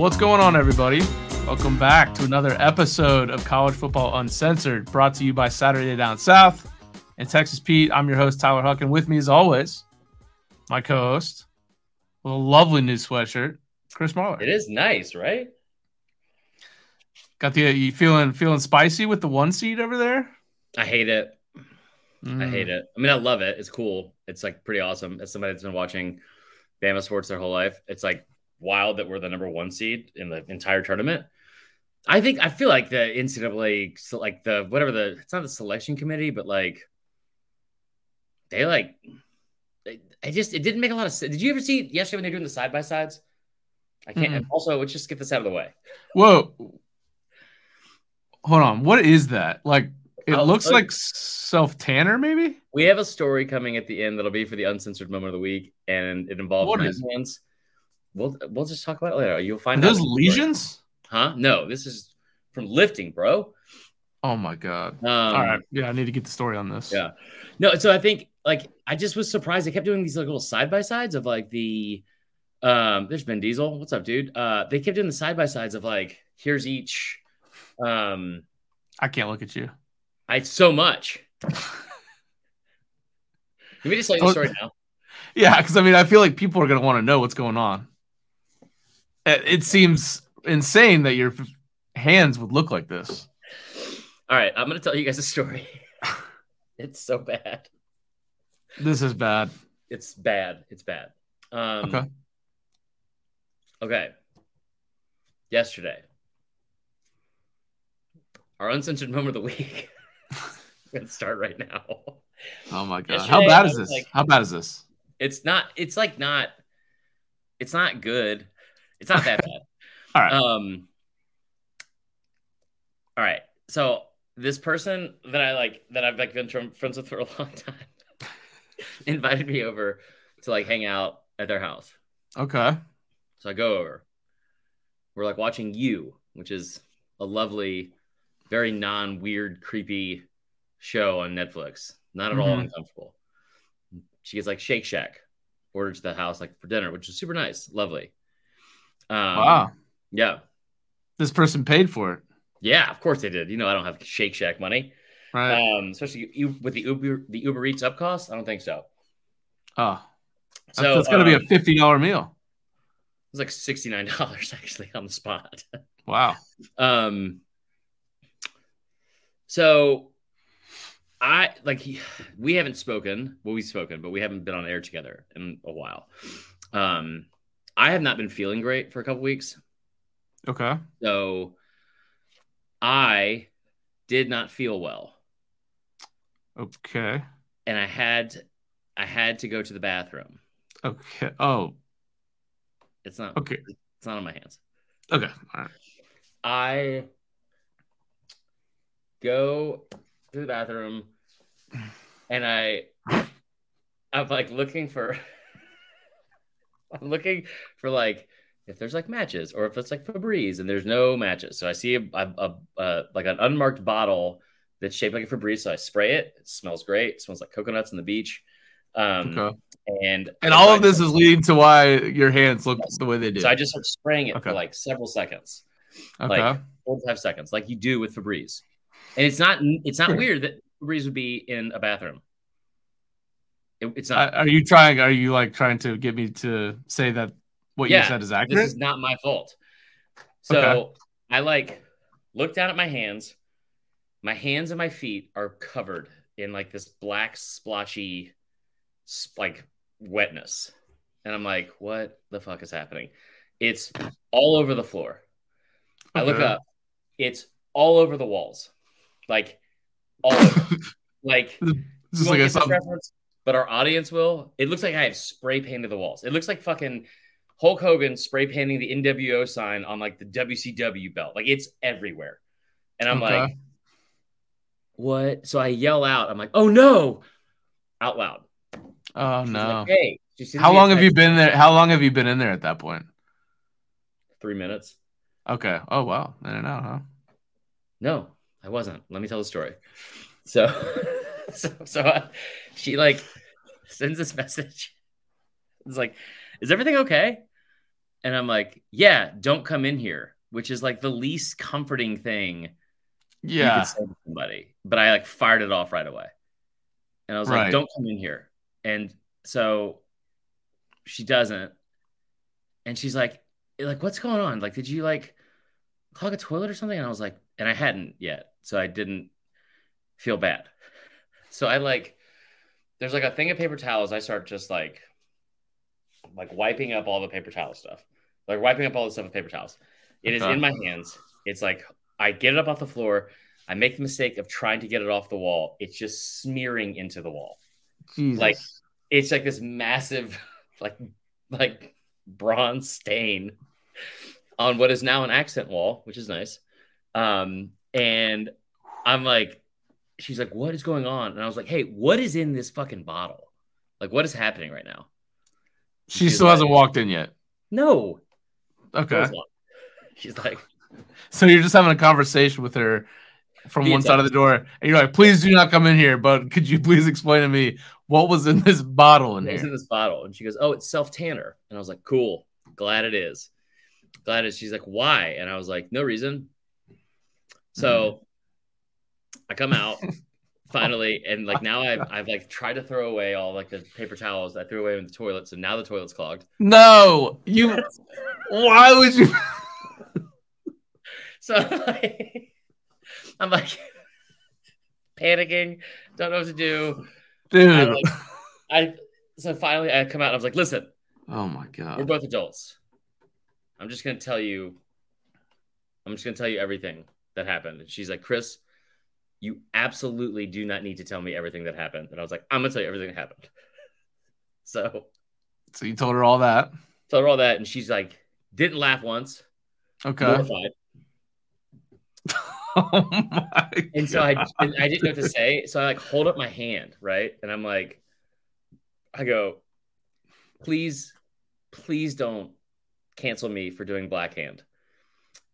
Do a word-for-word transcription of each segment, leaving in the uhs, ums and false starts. What's going on, everybody? Welcome back to another episode of College Football Uncensored, brought to you by Saturday Down South and Texas Pete. I'm your host, Tyler Huck, and with me, as always, my co-host, with a lovely new sweatshirt, Chris Marler. It is nice, right? Got the you feeling feeling spicy with the one seed over there? I hate it. Mm. I hate it. I mean, I love it. It's cool. It's like pretty awesome. As somebody that's been watching Bama sports their whole life, it's like wild that we're the number one seed in the entire tournament. I think I feel like the N C double A, like the whatever the it's not the selection committee, but like they like. I just it didn't make a lot of sense. Did you ever see yesterday when they were doing the side by sides? I can't. Mm. And also, let's just get this out of the way. Whoa, hold on. What is that? Like it I'll, looks I'll, like self tanner. Maybe we have a story coming at the end that'll be for the uncensored moment of the week, and it involves what is hands. We'll we'll just talk about it later. You'll find Are out those lesions, huh? No, this is from lifting, bro. Oh my god! Um, All right, yeah, I need to get the story on this. Yeah, no, so I think like I just was surprised they kept doing these like, little side by sides of like the um. There's Ben Diesel. What's up, dude? Uh, they kept doing the side by sides of like here's each. Um, I can't look at you. I so much. Can we just tell you the story now? Yeah, because I mean, I feel like people are gonna want to know what's going on. It seems insane that your hands would look like this. All right, I'm going to tell you guys a story. It's so bad. This is bad. It's bad. It's bad. Um, okay. Okay. Yesterday, our uncensored moment of the week. Let's start right now. Oh, my God. Yesterday, How bad is this? Like, How bad is this? It's not – it's like not – it's not good. It's not that bad. All right. Um, all right. So this person that I like, that I've like been friends with for a long time, invited me over to like hang out at their house. Okay. So I go over. We're like watching You, which is a lovely, very non-weird, creepy show on Netflix. Not at mm-hmm. all uncomfortable. She gets like Shake Shack, orders the house like for dinner, which is super nice, lovely. Um, wow. Yeah. This person paid for it. Yeah, of course they did. You know, I don't have Shake Shack money. Right. Um, especially you, with the Uber the Uber Eats up cost. I don't think so. Oh. So that's, that's um, going to be a fifty dollars meal. It was like sixty-nine dollars actually on the spot. Wow. um. So I like we haven't spoken. Well, we've spoken, but we haven't been on air together in a while. Um. I have not been feeling great for a couple weeks. Okay. So I did not feel well. Okay. And I had I had to go to the bathroom. Okay. Oh. It's not okay. It's not on my hands. Okay. All right. I go to the bathroom and I I'm like looking for I'm looking for like if there's like matches or if it's like Febreze and there's no matches. So I see a, a, a, a like an unmarked bottle that's shaped like a Febreze. So I spray it. It smells great. It smells like coconuts on the beach. Um, okay. And and all of this is leading to why your hands look yes. the way they do. So I just started spraying it okay. for like several seconds, okay. like four to five seconds, like you do with Febreze. And it's not it's not sure. weird that Febreze would be in a bathroom. It, it's not. Are you trying? Are you like trying to get me to say that what yeah, you said is accurate? This is not my fault. So okay. I like look down at my hands. My hands and my feet are covered in like this black splotchy, like wetness, and I'm like, what the fuck is happening? It's all over the floor. Okay. I look up. It's all over the walls, like all over. like. This is like a something. Reference? But our audience will. It looks like I have spray painted the walls. It looks like fucking Hulk Hogan spray painting the N W O sign on like the W C W belt. Like it's everywhere. And I'm okay. like, what? So I yell out. I'm like, oh no, out loud. Oh She's no. Like, hey, how long have you been there? How long have you been in there at that point? Three minutes. Okay. Oh wow. In and out, huh? No, I wasn't. Let me tell the story. So. So, so uh, she like sends this message. It's like, is everything okay? And I'm like, yeah, don't come in here, which is like the least comforting thing yeah. you could say to somebody. But I like fired it off right away. And I was right. like, don't come in here. And so she doesn't. And she's like, like, what's going on? Like, did you like clog a toilet or something? And I was like, and I hadn't yet. So I didn't feel bad. So I like, there's like a thing of paper towels. I start just like, like wiping up all the paper towel stuff, like wiping up all the stuff with paper towels. It is in my hands. It's like, I get it up off the floor. I make the mistake of trying to get it off the wall. It's just smearing into the wall. Jesus. Like, it's like this massive, like, like bronze stain on what is now an accent wall, which is nice. Um, and I'm like, she's like, what is going on? And I was like, hey, what is in this fucking bottle? Like, what is happening right now? She she's still like, hasn't walked in yet. No. Okay. She's like, so you're just having a conversation with her from one side of the door, and you're like, please do not come in here, but could you please explain to me what was in this bottle in here? What was in this bottle? And she goes, oh, it's self-tanner. And I was like, cool. Glad it is. Glad it is. She's like, why? And I was like, no reason. So I come out finally, and like now I've I've like tried to throw away all like the paper towels I threw away in the toilet, so now the toilet's clogged. No, you. Why would you? So I'm like, I'm like panicking, don't know what to do, dude. I, like, I so finally I come out and I was like, listen. Oh my god. We're both adults. I'm just gonna tell you. I'm just gonna tell you everything that happened. And she's like, Chris, you absolutely do not need to tell me everything that happened. And I was like, I'm gonna tell you everything that happened. So, so you told her all that. Told her all that, and she's like, didn't laugh once. Okay. Horrified. Oh my! And so I, and I didn't know what to say. So I like hold up my hand, right, and I'm like, I go, please, please don't cancel me for doing blackhand.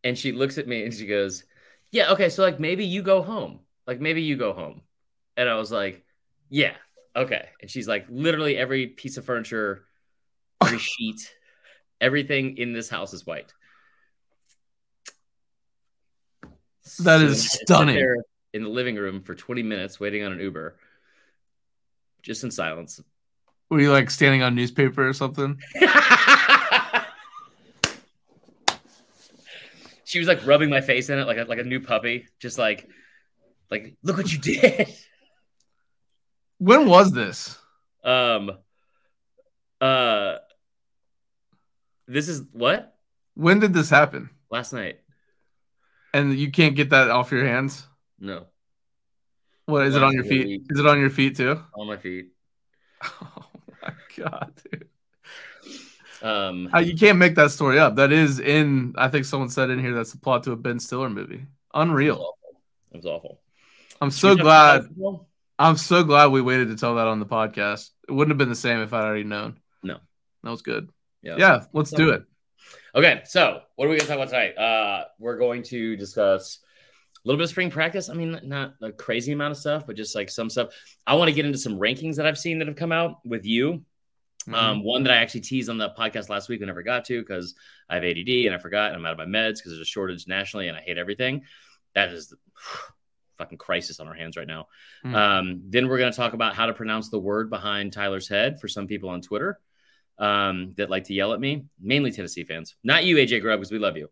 And she looks at me and she goes, yeah, okay, so like maybe you go home. Like maybe you go home. And I was like, yeah, okay. And she's like, literally every piece of furniture, every sheet, everything in this house is white. That so is stunning. In the living room for twenty minutes waiting on an Uber. Just in silence. Were you like standing on newspaper or something? She was like rubbing my face in it like a, like a new puppy. Just like, like look what you did. When was this? Um, uh, This is what? When did this happen? Last night. And you can't get that off your hands? No. What, is Last it on your feet? Week. Is it on your feet too? On my feet. Oh my god, dude. Um, you can't make that story up. That is in, I think someone said in here, that's the plot to a Ben Stiller movie. Unreal. It was awful. It was awful. I'm so Should glad. I'm so glad we waited to tell that on the podcast. It wouldn't have been the same if I'd already known. No. That was good. Yeah. Yeah. Let's do it. Okay. So what are we going to talk about tonight? Uh, we're going to discuss a little bit of spring practice. I mean, not a crazy amount of stuff, but just like some stuff. I want to get into some rankings that I've seen that have come out with you. Mm-hmm. Um, one that I actually teased on the podcast last week and never got to because I have A D D and I forgot and I'm out of my meds because there's a shortage nationally and I hate everything. That is the fucking crisis on our hands right now. Mm-hmm. Um, then we're going to talk about how to pronounce the word behind Tyler's head for some people on Twitter um, that like to yell at me, mainly Tennessee fans. Not you, A J Grubb, because we love you.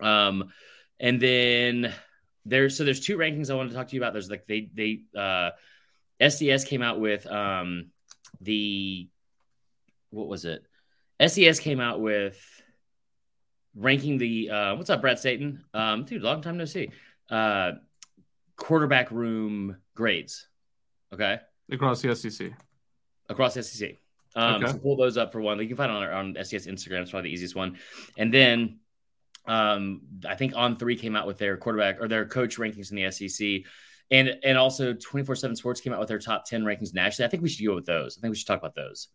Um, and then there's so there's two rankings I wanted to talk to you about. There's like they they uh, S D S came out with um, the What was it? S D S came out with ranking the uh, – what's up, Brad Staten? Um, dude, long time no see. Uh, quarterback room grades, okay? Across the S E C. Across the S E C. Um, okay. So pull those up for one. You can find it on, our, on S D S Instagram. It's probably the easiest one. And then um, I think On three came out with their quarterback – or their coach rankings in the S E C. And, and also twenty-four seven Sports came out with their top ten rankings nationally. I think we should go with those. I think we should talk about those.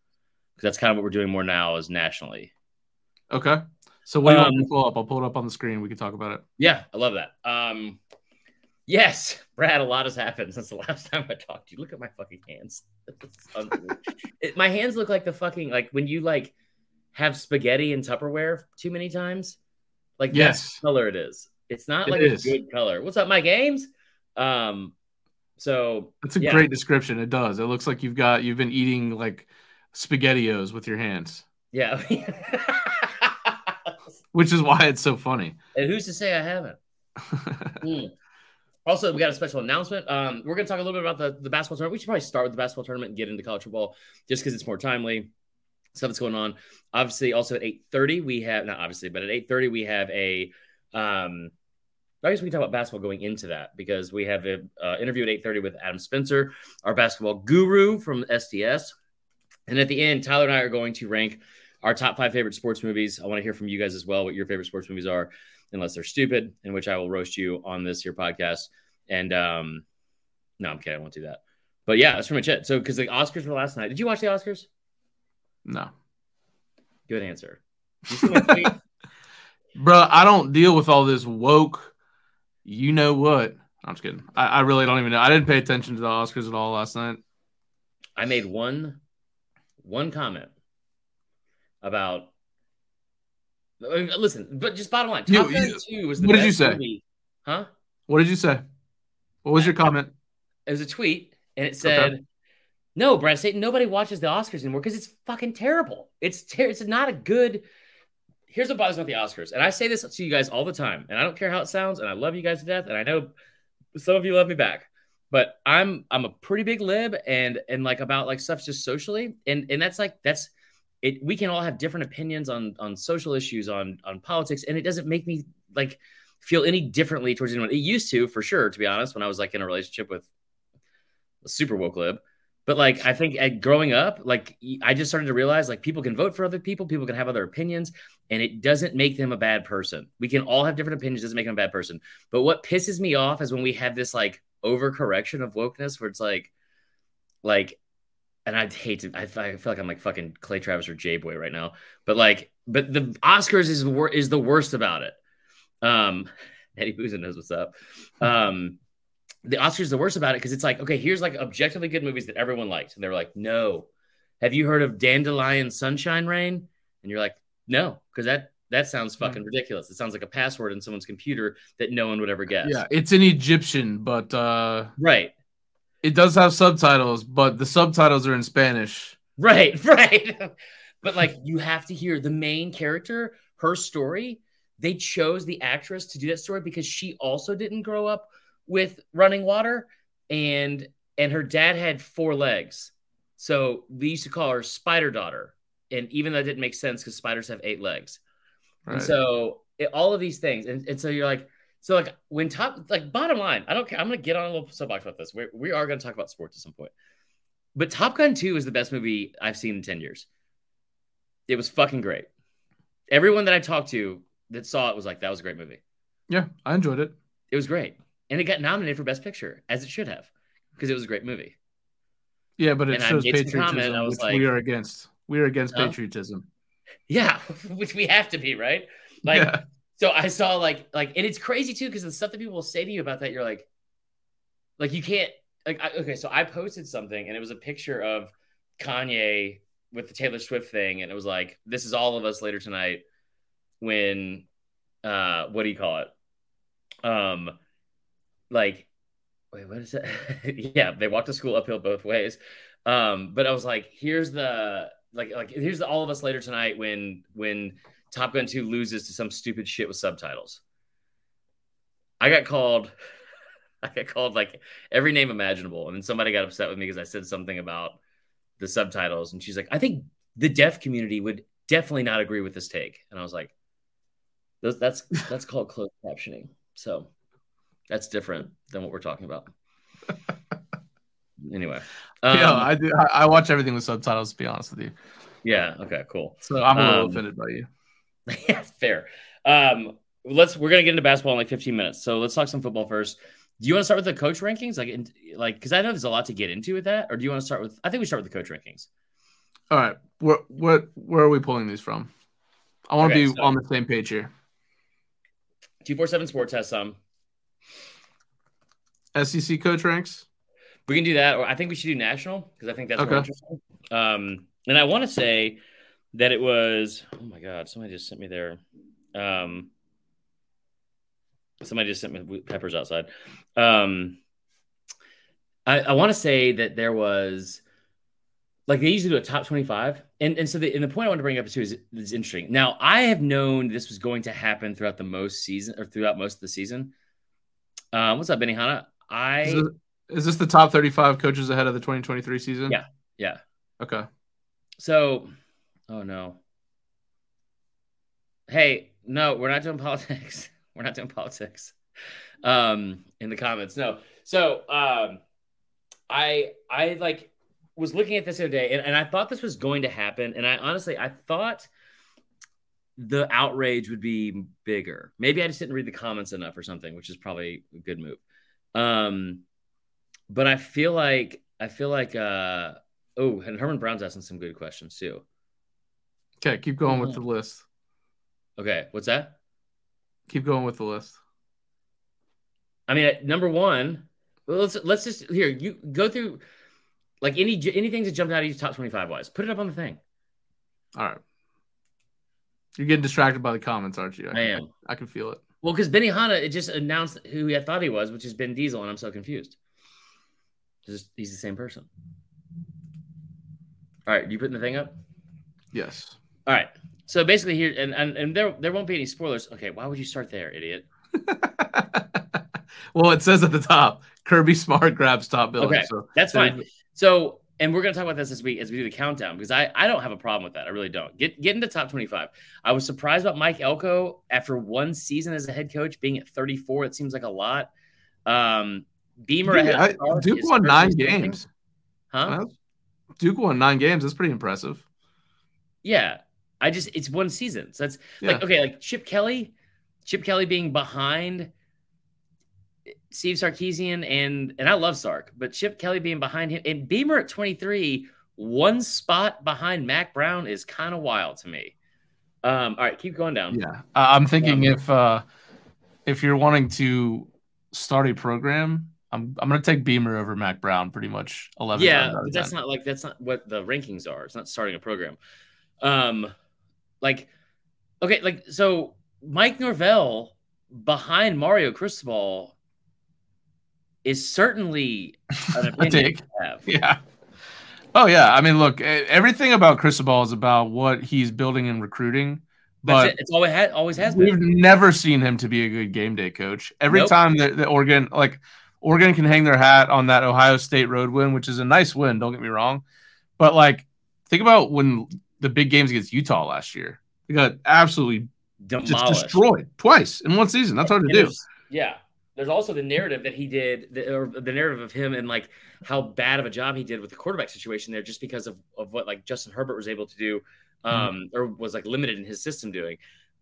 Because that's kind of what we're doing more now is nationally. Okay. So what do you um, want to pull up? I'll pull it up on the screen. We can talk about it. Yeah, I love that. Um, yes, Brad, a lot has happened since the last time I talked to you. Look at my fucking hands. It, my hands look like the fucking, like when you like have spaghetti and Tupperware too many times. Like, yes, that's the color it is. It's not it like is. a good color. What's up, Mike Ames? Um, so that's a yeah. great description. It does. It looks like you've got you've been eating like SpaghettiOs with your hands. Yeah. Which is why it's so funny. And who's to say I haven't? mm. Also, we got a special announcement. Um, we're going to talk a little bit about the, the basketball tournament. We should probably start with the basketball tournament and get into college football just because it's more timely. Stuff that's going on. Obviously, also at eight thirty, we have – not obviously, but at eight thirty, we have a um, – I guess we can talk about basketball going into that because we have an uh, interview at eight thirty with Adam Spencer, our basketball guru from S D S. And at the end, Tyler and I are going to rank our top five favorite sports movies. I want to hear from you guys as well what your favorite sports movies are, unless they're stupid, in which I will roast you on this here podcast. And um, no, I'm kidding. I won't do that. But yeah, that's pretty much it. So because the Oscars were last night. Did you watch the Oscars? No. Good answer. Bro, I don't deal with all this woke, you know what. I'm just kidding. I, I really don't even know. I didn't pay attention to the Oscars at all last night. I made one, one comment about – listen, but just bottom line. Top Gun two was the best movie. What did you say? Huh? What did you say? What was your comment? It was a tweet, and it said okay. – No, Brad Staten, nobody watches the Oscars anymore because it's fucking terrible. It's ter- it's not a good – here's what bothers me about the Oscars. And I say this to you guys all the time, and I don't care how it sounds, and I love you guys to death, and I know some of you love me back. But I'm I'm a pretty big lib and and like about like stuff just socially. And and that's like – that's it. We can all have different opinions on on social issues, on on politics, and it doesn't make me like feel any differently towards anyone. It used to, for sure, to be honest, when I was like in a relationship with a super woke lib. But, like, I think at growing up, like, I just started to realize, like, people can vote for other people. People can have other opinions, and it doesn't make them a bad person. We can all have different opinions. It doesn't make them a bad person. But what pisses me off is when we have this, like, overcorrection of wokeness where it's, like, like, and I'd hate to, I, I feel like I'm, like, fucking Clay Travis or J-Boy right now. But, like, but the Oscars is, wor- is the worst about it. Um, Eddie Boozin knows what's up. Um The Oscars is the worst about it because it's like, okay, here's like objectively good movies that everyone liked. And they're like, no. Have you heard of Dandelion Sunshine Rain? And you're like, no, because that that sounds fucking mm-hmm. ridiculous. It sounds like a password in someone's computer that no one would ever guess. Yeah, it's an Egyptian, but uh, right. It does have subtitles, but the subtitles are in Spanish. Right, right. But like you have to hear the main character, her story. They chose the actress to do that story because she also didn't grow up with running water, and and her dad had four legs, so we used to call her Spider Daughter, and even that didn't make sense because spiders have eight legs, right. And so it, all of these things, and, and so you're like, so like when top like bottom line, I don't care. I'm gonna get on a little soapbox about this. We're, we are gonna talk about sports at some point, but Top Gun two is the best movie I've seen in ten years. It was fucking great. Everyone that I talked to that saw it was like, that was a great movie. Yeah, I enjoyed it. It was great. And it got nominated for Best Picture, as it should have, because it was a great movie. Yeah, but it and shows patriotism, I was which like, we are against. We are against uh, patriotism. Yeah, which we have to be, right? Like, yeah. So I saw like, like, and it's crazy too, because the stuff that people will say to you about that, you're like, like you can't, like, I, okay, so I posted something, and it was a picture of Kanye with the Taylor Swift thing, and it was like, this is all of us later tonight when, uh, what do you call it? Um. Like, wait, what is that? Yeah, they walked to school uphill both ways. Um, but I was like, here's the like, like here's the all of us later tonight when when Top Gun two loses to some stupid shit with subtitles. I got called, I got called like every name imaginable, and then somebody got upset with me because I said something about the subtitles, and she's like, I think the deaf community would definitely not agree with this take, and I was like, that's that's, that's called closed captioning, so. That's different than what we're talking about. Anyway. Um, yeah, I do. I, I watch everything with subtitles, to be honest with you. Yeah. Okay, cool. So I'm a little um, offended by you. Yeah, fair. Um, let's, we're going to get into basketball in like fifteen minutes. So let's talk some football first. Do you want to start with the coach rankings? Like, in, like, because I know there's a lot to get into with that. Or do you want to start with, I think we start with the coach rankings. All right. Where, where, where are we pulling these from? I want to okay, be so on the same page here. two forty-seven Sports has some. S E C coach ranks? We can do that, or I think we should do national because I think that's okay. More interesting. Um, and I want to say that it was, oh my God, somebody just sent me their, um, somebody just sent me peppers outside. Um, I, I want to say that there was, like, they usually do a top twenty-five. And and so the, and the point I want to bring up too is, is interesting. Now, I have known this was going to happen throughout the most season or throughout most of the season. Um, what's up, Benihana? I is this, is this the top thirty-five coaches ahead of the twenty twenty-three season? Yeah. Yeah. Okay. So, oh no. Hey, no, we're not doing politics. We're not doing politics. Um, in the comments. No. So, um, I I like was looking at this the other day, and, and I thought this was going to happen. And I honestly, I thought the outrage would be bigger. Maybe I just didn't read the comments enough or something, which is probably a good move. Um, but I feel like, I feel like, uh, oh, and Herman Brown's asking some good questions too. Okay. Keep going with the list. Okay. What's that? Keep going with the list. I mean, at number one, let's, let's just here, you go through, like, any anything that jumped out at you top twenty-five wise, put it up on the thing. All right. You're getting distracted by the comments, aren't you? I, I am. I, I can feel it. Well, because Benihana, it just announced who I thought he was, which is Ben Diesel, and I'm so confused. Just, he's the same person. All right. You putting the thing up? Yes. All right. So basically here, and and, and there, there won't be any spoilers. Okay. Why would you start there, idiot? Well, it says at the top, Kirby Smart grabs top billing. Okay, so that's fine. So, and we're going to talk about this as we as we do the countdown, because I, I don't have a problem with that. I really don't. Get get into top twenty-five. I was surprised about Mike Elko after one season as a head coach being at thirty-four. It seems like a lot. Um, Beamer Dude, ahead I, Duke won nine games. Huh? Duke won nine games. That's pretty impressive. Yeah. I just it's one season. So that's yeah. like okay, like Chip Kelly, Chip Kelly being behind Steve Sarkisian, and and I love Sark, but Chip Kelly being behind him, and Beamer at twenty-three, one spot behind Mac Brown, is kind of wild to me. Um, all right, keep going down. Yeah, uh, I'm thinking yeah. if uh, if you're wanting to start a program, I'm I'm going to take Beamer over Mac Brown pretty much. eleven. Yeah, but that's not like that's not what the rankings are. It's not starting a program. Um, like okay, like so Mike Norvell behind Mario Cristobal is certainly an opinion to have. Yeah. Oh, yeah. I mean, look, everything about Cristobal is about what he's building and recruiting. But it. It's always, ha- always has been. We've never seen him to be a good game day coach. Every nope. time that, that Oregon, like, Oregon can hang their hat on that Ohio State road win, which is a nice win, don't get me wrong. But, like, think about when the big games against Utah last year. They got absolutely demolished. Just destroyed twice in one season. That's hard to do. Yeah. There's also the narrative that he did, or the narrative of him and, like, how bad of a job he did with the quarterback situation there, just because of, of what, like, Justin Herbert was able to do um, mm-hmm. or was, like, limited in his system doing.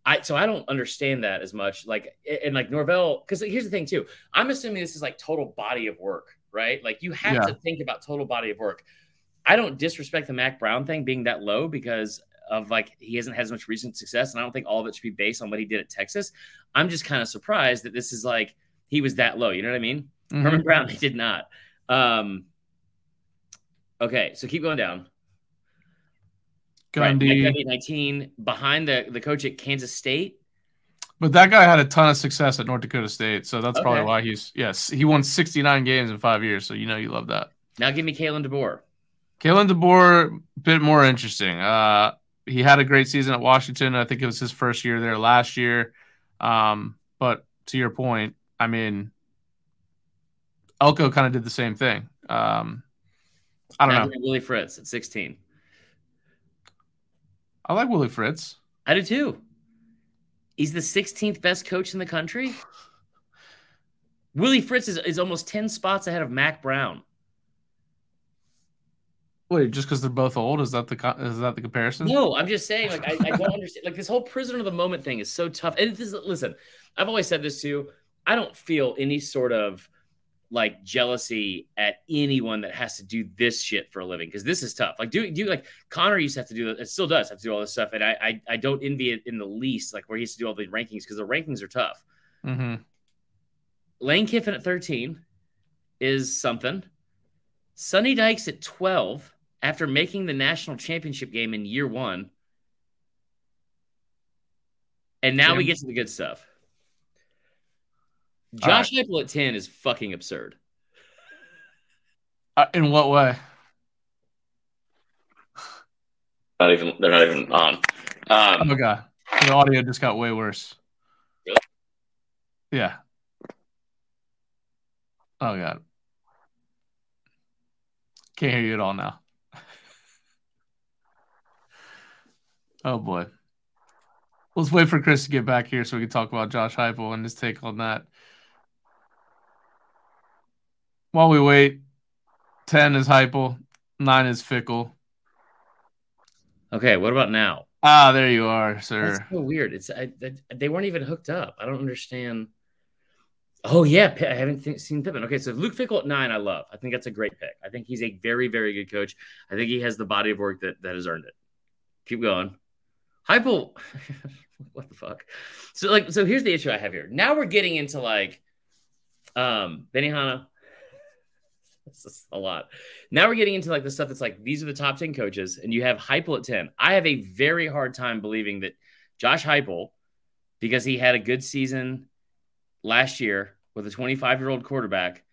I So I don't understand that as much. Like, and, like, Norvell – because here's the thing, too. I'm assuming this is, like, total body of work, right? Like, you have yeah. to think about total body of work. I don't disrespect the Mac Brown thing being that low because – of like he hasn't had as much recent success, and I don't think all of it should be based on what he did at Texas. I'm just kind of surprised that this is like – he was that low. You know what I mean? Mm-hmm. Herman Brown, he did not. Um, okay, so keep going down. Gundy. Right, nineteen, behind the, the coach at Kansas State. But that guy had a ton of success at North Dakota State, so that's okay. probably why he's – yes, he won sixty-nine games in five years, so you know you love that. Now give me Kalen DeBoer. Kalen DeBoer, a bit more interesting. Uh, he had a great season at Washington. I think it was his first year there last year. Um, but to your point – I mean, Elko kind of did the same thing. Um, I don't I know. Willie Fritz at sixteen. I like Willie Fritz. I do too. He's the sixteenth best coach in the country. Willie Fritz is, is almost ten spots ahead of Mac Brown. Wait, just because they're both old, is that the is that the comparison? No, I'm just saying. Like I, I don't understand. Like this whole prisoner of the moment thing is so tough. And this, listen, I've always said this too. I don't feel any sort of like jealousy at anyone that has to do this shit for a living, because this is tough. Like do do like Connor used to have to do it, still does have to do all this stuff, and I I, I don't envy it in the least. Like where he has to do all the rankings, because the rankings are tough. Mm-hmm. Lane Kiffin at thirteen is something. Sonny Dykes at twelve after making the national championship game in year one. And now yeah. we get to the good stuff. Josh right. Heupel at ten is fucking absurd. Uh, in what way? Not even they're not even on. Um, oh god, the audio just got way worse. Really? Yeah. Oh god, can't hear you at all now. Oh boy, let's wait for Chris to get back here so we can talk about Josh Heupel and his take on that. While we wait, ten is Heupel, nine is Fickle. Okay, what about now? Ah, there you are, sir. That's so weird. It's I, I, they weren't even hooked up. I don't understand. Oh, yeah, I haven't th- seen Pittman. Okay, so Luke Fickell at nine, I love. I think that's a great pick. I think he's a very, very good coach. I think he has the body of work that, that has earned it. Keep going. Heupel, what the fuck? So, like, so here's the issue I have here. Now we're getting into, like, um, Benihana. This is a lot. Now we're getting into like the stuff that's like, these are the top ten coaches, and you have Heupel at ten. I have a very hard time believing that Josh Heupel, because he had a good season last year with a twenty-five-year-old quarterback,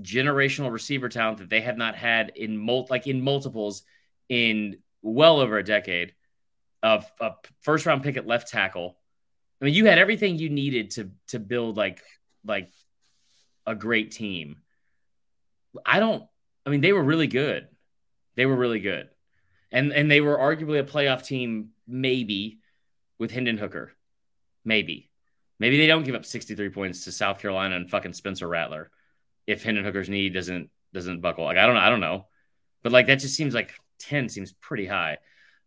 generational receiver talent that they have not had in mul- like in multiples in well over a decade, of a first-round pick at left tackle. I mean, you had everything you needed to to build like like a great team. I don't, I mean, they were really good. They were really good. And and they were arguably a playoff team, maybe, with Hendon Hooker. Maybe. Maybe they don't give up sixty-three points to South Carolina and fucking Spencer Rattler if Hendon Hooker's knee doesn't doesn't buckle. Like, I don't know. I don't know. But, like, that just seems like ten seems pretty high.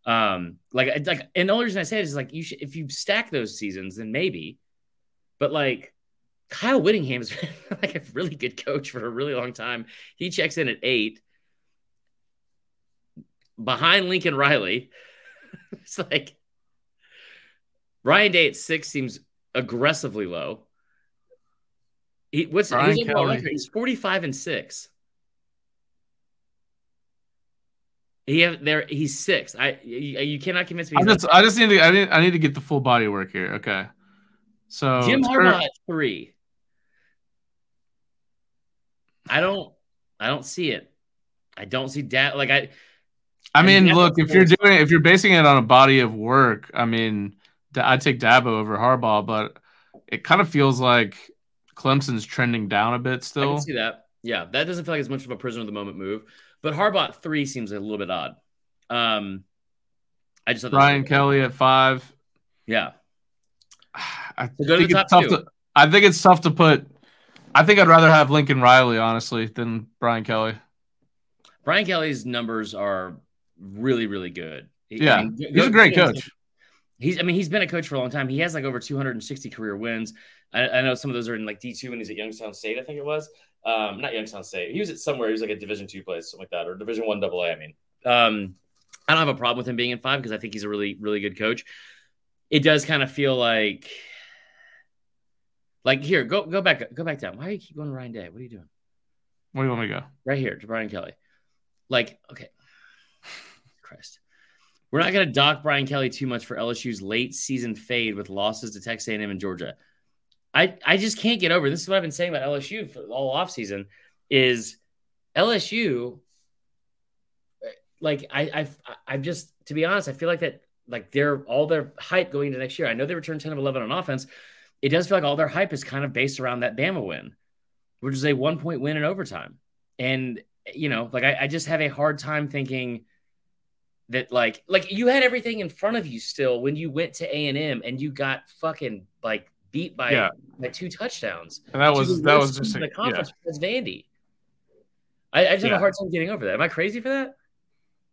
Um, like, like, and the only reason I say it is, like, you should, if you stack those seasons, then maybe. But, like, Kyle Whittingham has been like a really good coach for a really long time. He checks in at eight behind Lincoln Riley. It's like Ryan Day at six seems aggressively low. He, what's Brian he's, like, he's forty-five and six. He have there. He's six. I you, you cannot convince me. I just, I just need to. I need. I need to get the full body work here. Okay. So Jim Harbaugh at three. I don't, I don't see it. I don't see that. Like I, I mean, I look, if you're doing, if you're basing it on a body of work, I mean, I take Dabo over Harbaugh, but it kind of feels like Clemson's trending down a bit still. I can see that. Yeah, that doesn't feel like as much of a prisoner of the moment move. But Harbaugh at three seems a little bit odd. Um, I just thought Brian Kelly at five. Yeah. I think, it's tough to, I think it's tough to put. I think I'd rather have Lincoln Riley, honestly, than Brian Kelly. Brian Kelly's numbers are really, really good. Yeah, I mean, he's a great coach. He's, I mean, he's been a coach for a long time. He has like over two hundred sixty career wins. I, I know some of those are in like D two when he's at Youngstown State, I think it was. Um, not Youngstown State. He was at somewhere. He was like a Division two place, something like that, or Division one double A, I mean. Um, I don't have a problem with him being in five because I think he's a really, really good coach. It does kind of feel like, like here, go go back, go back down. Why do you keep going to Ryan Day? What are you doing? Where do you want me to go? Right here to Brian Kelly. Like, okay, Christ, we're not going to dock Brian Kelly too much for L S U's late season fade with losses to Texas A and M and Georgia. I I just can't get over. This is what I've been saying about L S U for all offseason. Is L S U like I I've I've just to be honest, I feel like that. Like they're all their hype going into next year. I know they returned ten of eleven on offense. It does feel like all their hype is kind of based around that Bama win, which is a one point win in overtime. And, you know, like I, I just have a hard time thinking that like, like you had everything in front of you still when you went to A and M and you got fucking like beat by, yeah. by two touchdowns. And that was, that was just the conference yeah. was Vandy. I, I just yeah. have a hard time getting over that. Am I crazy for that?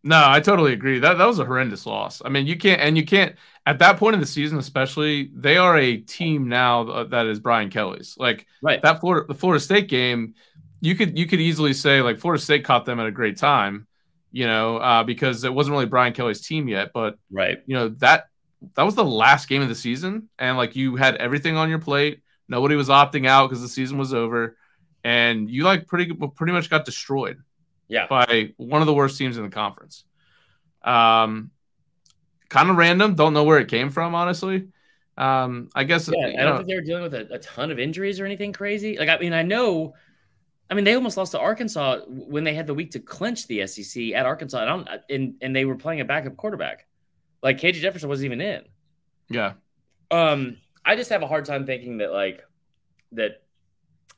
No, I totally agree. That that was a horrendous loss. I mean, you can't – and you can't – at that point in the season especially, they are a team now that is Brian Kelly's. Like, right. that Florida, the Florida State game, you could you could easily say, like, Florida State caught them at a great time, you know, uh, because it wasn't really Brian Kelly's team yet. But, right. you know, that that was the last game of the season, and, like, you had everything on your plate. Nobody was opting out because the season was over, and you, like, pretty pretty much got destroyed. Yeah, by one of the worst teams in the conference. Um, kind of random. Don't know where it came from, honestly. Um, I guess yeah, I don't, don't think they were dealing with a, a ton of injuries or anything crazy. Like, I mean, I know, I mean, they almost lost to Arkansas when they had the week to clinch the S E C at Arkansas, and I'm, and, and they were playing a backup quarterback. Like, K J Jefferson wasn't even in. Yeah. Um, I just have a hard time thinking that, like, that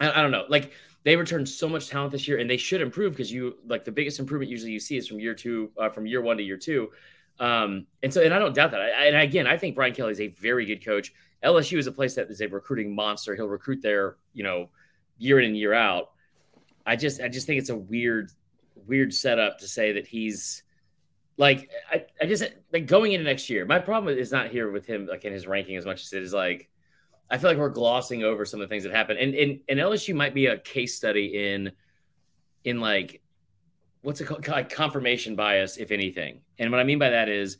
I, I don't know, like, they returned so much talent this year, and they should improve because you like the biggest improvement usually you see is from year two, uh, from year one to year two. Um, and so, and I don't doubt that. I, and again, I think Brian Kelly is a very good coach. L S U is a place that is a recruiting monster. He'll recruit there, you know, year in and year out. I just, I just think it's a weird, weird setup to say that he's like, I, I just like going into next year. My problem is not here with him, like in his ranking as much as it is like, I feel like we're glossing over some of the things that happened. And, and, and L S U might be a case study in, in like, what's it called? Like confirmation bias, if anything. And what I mean by that is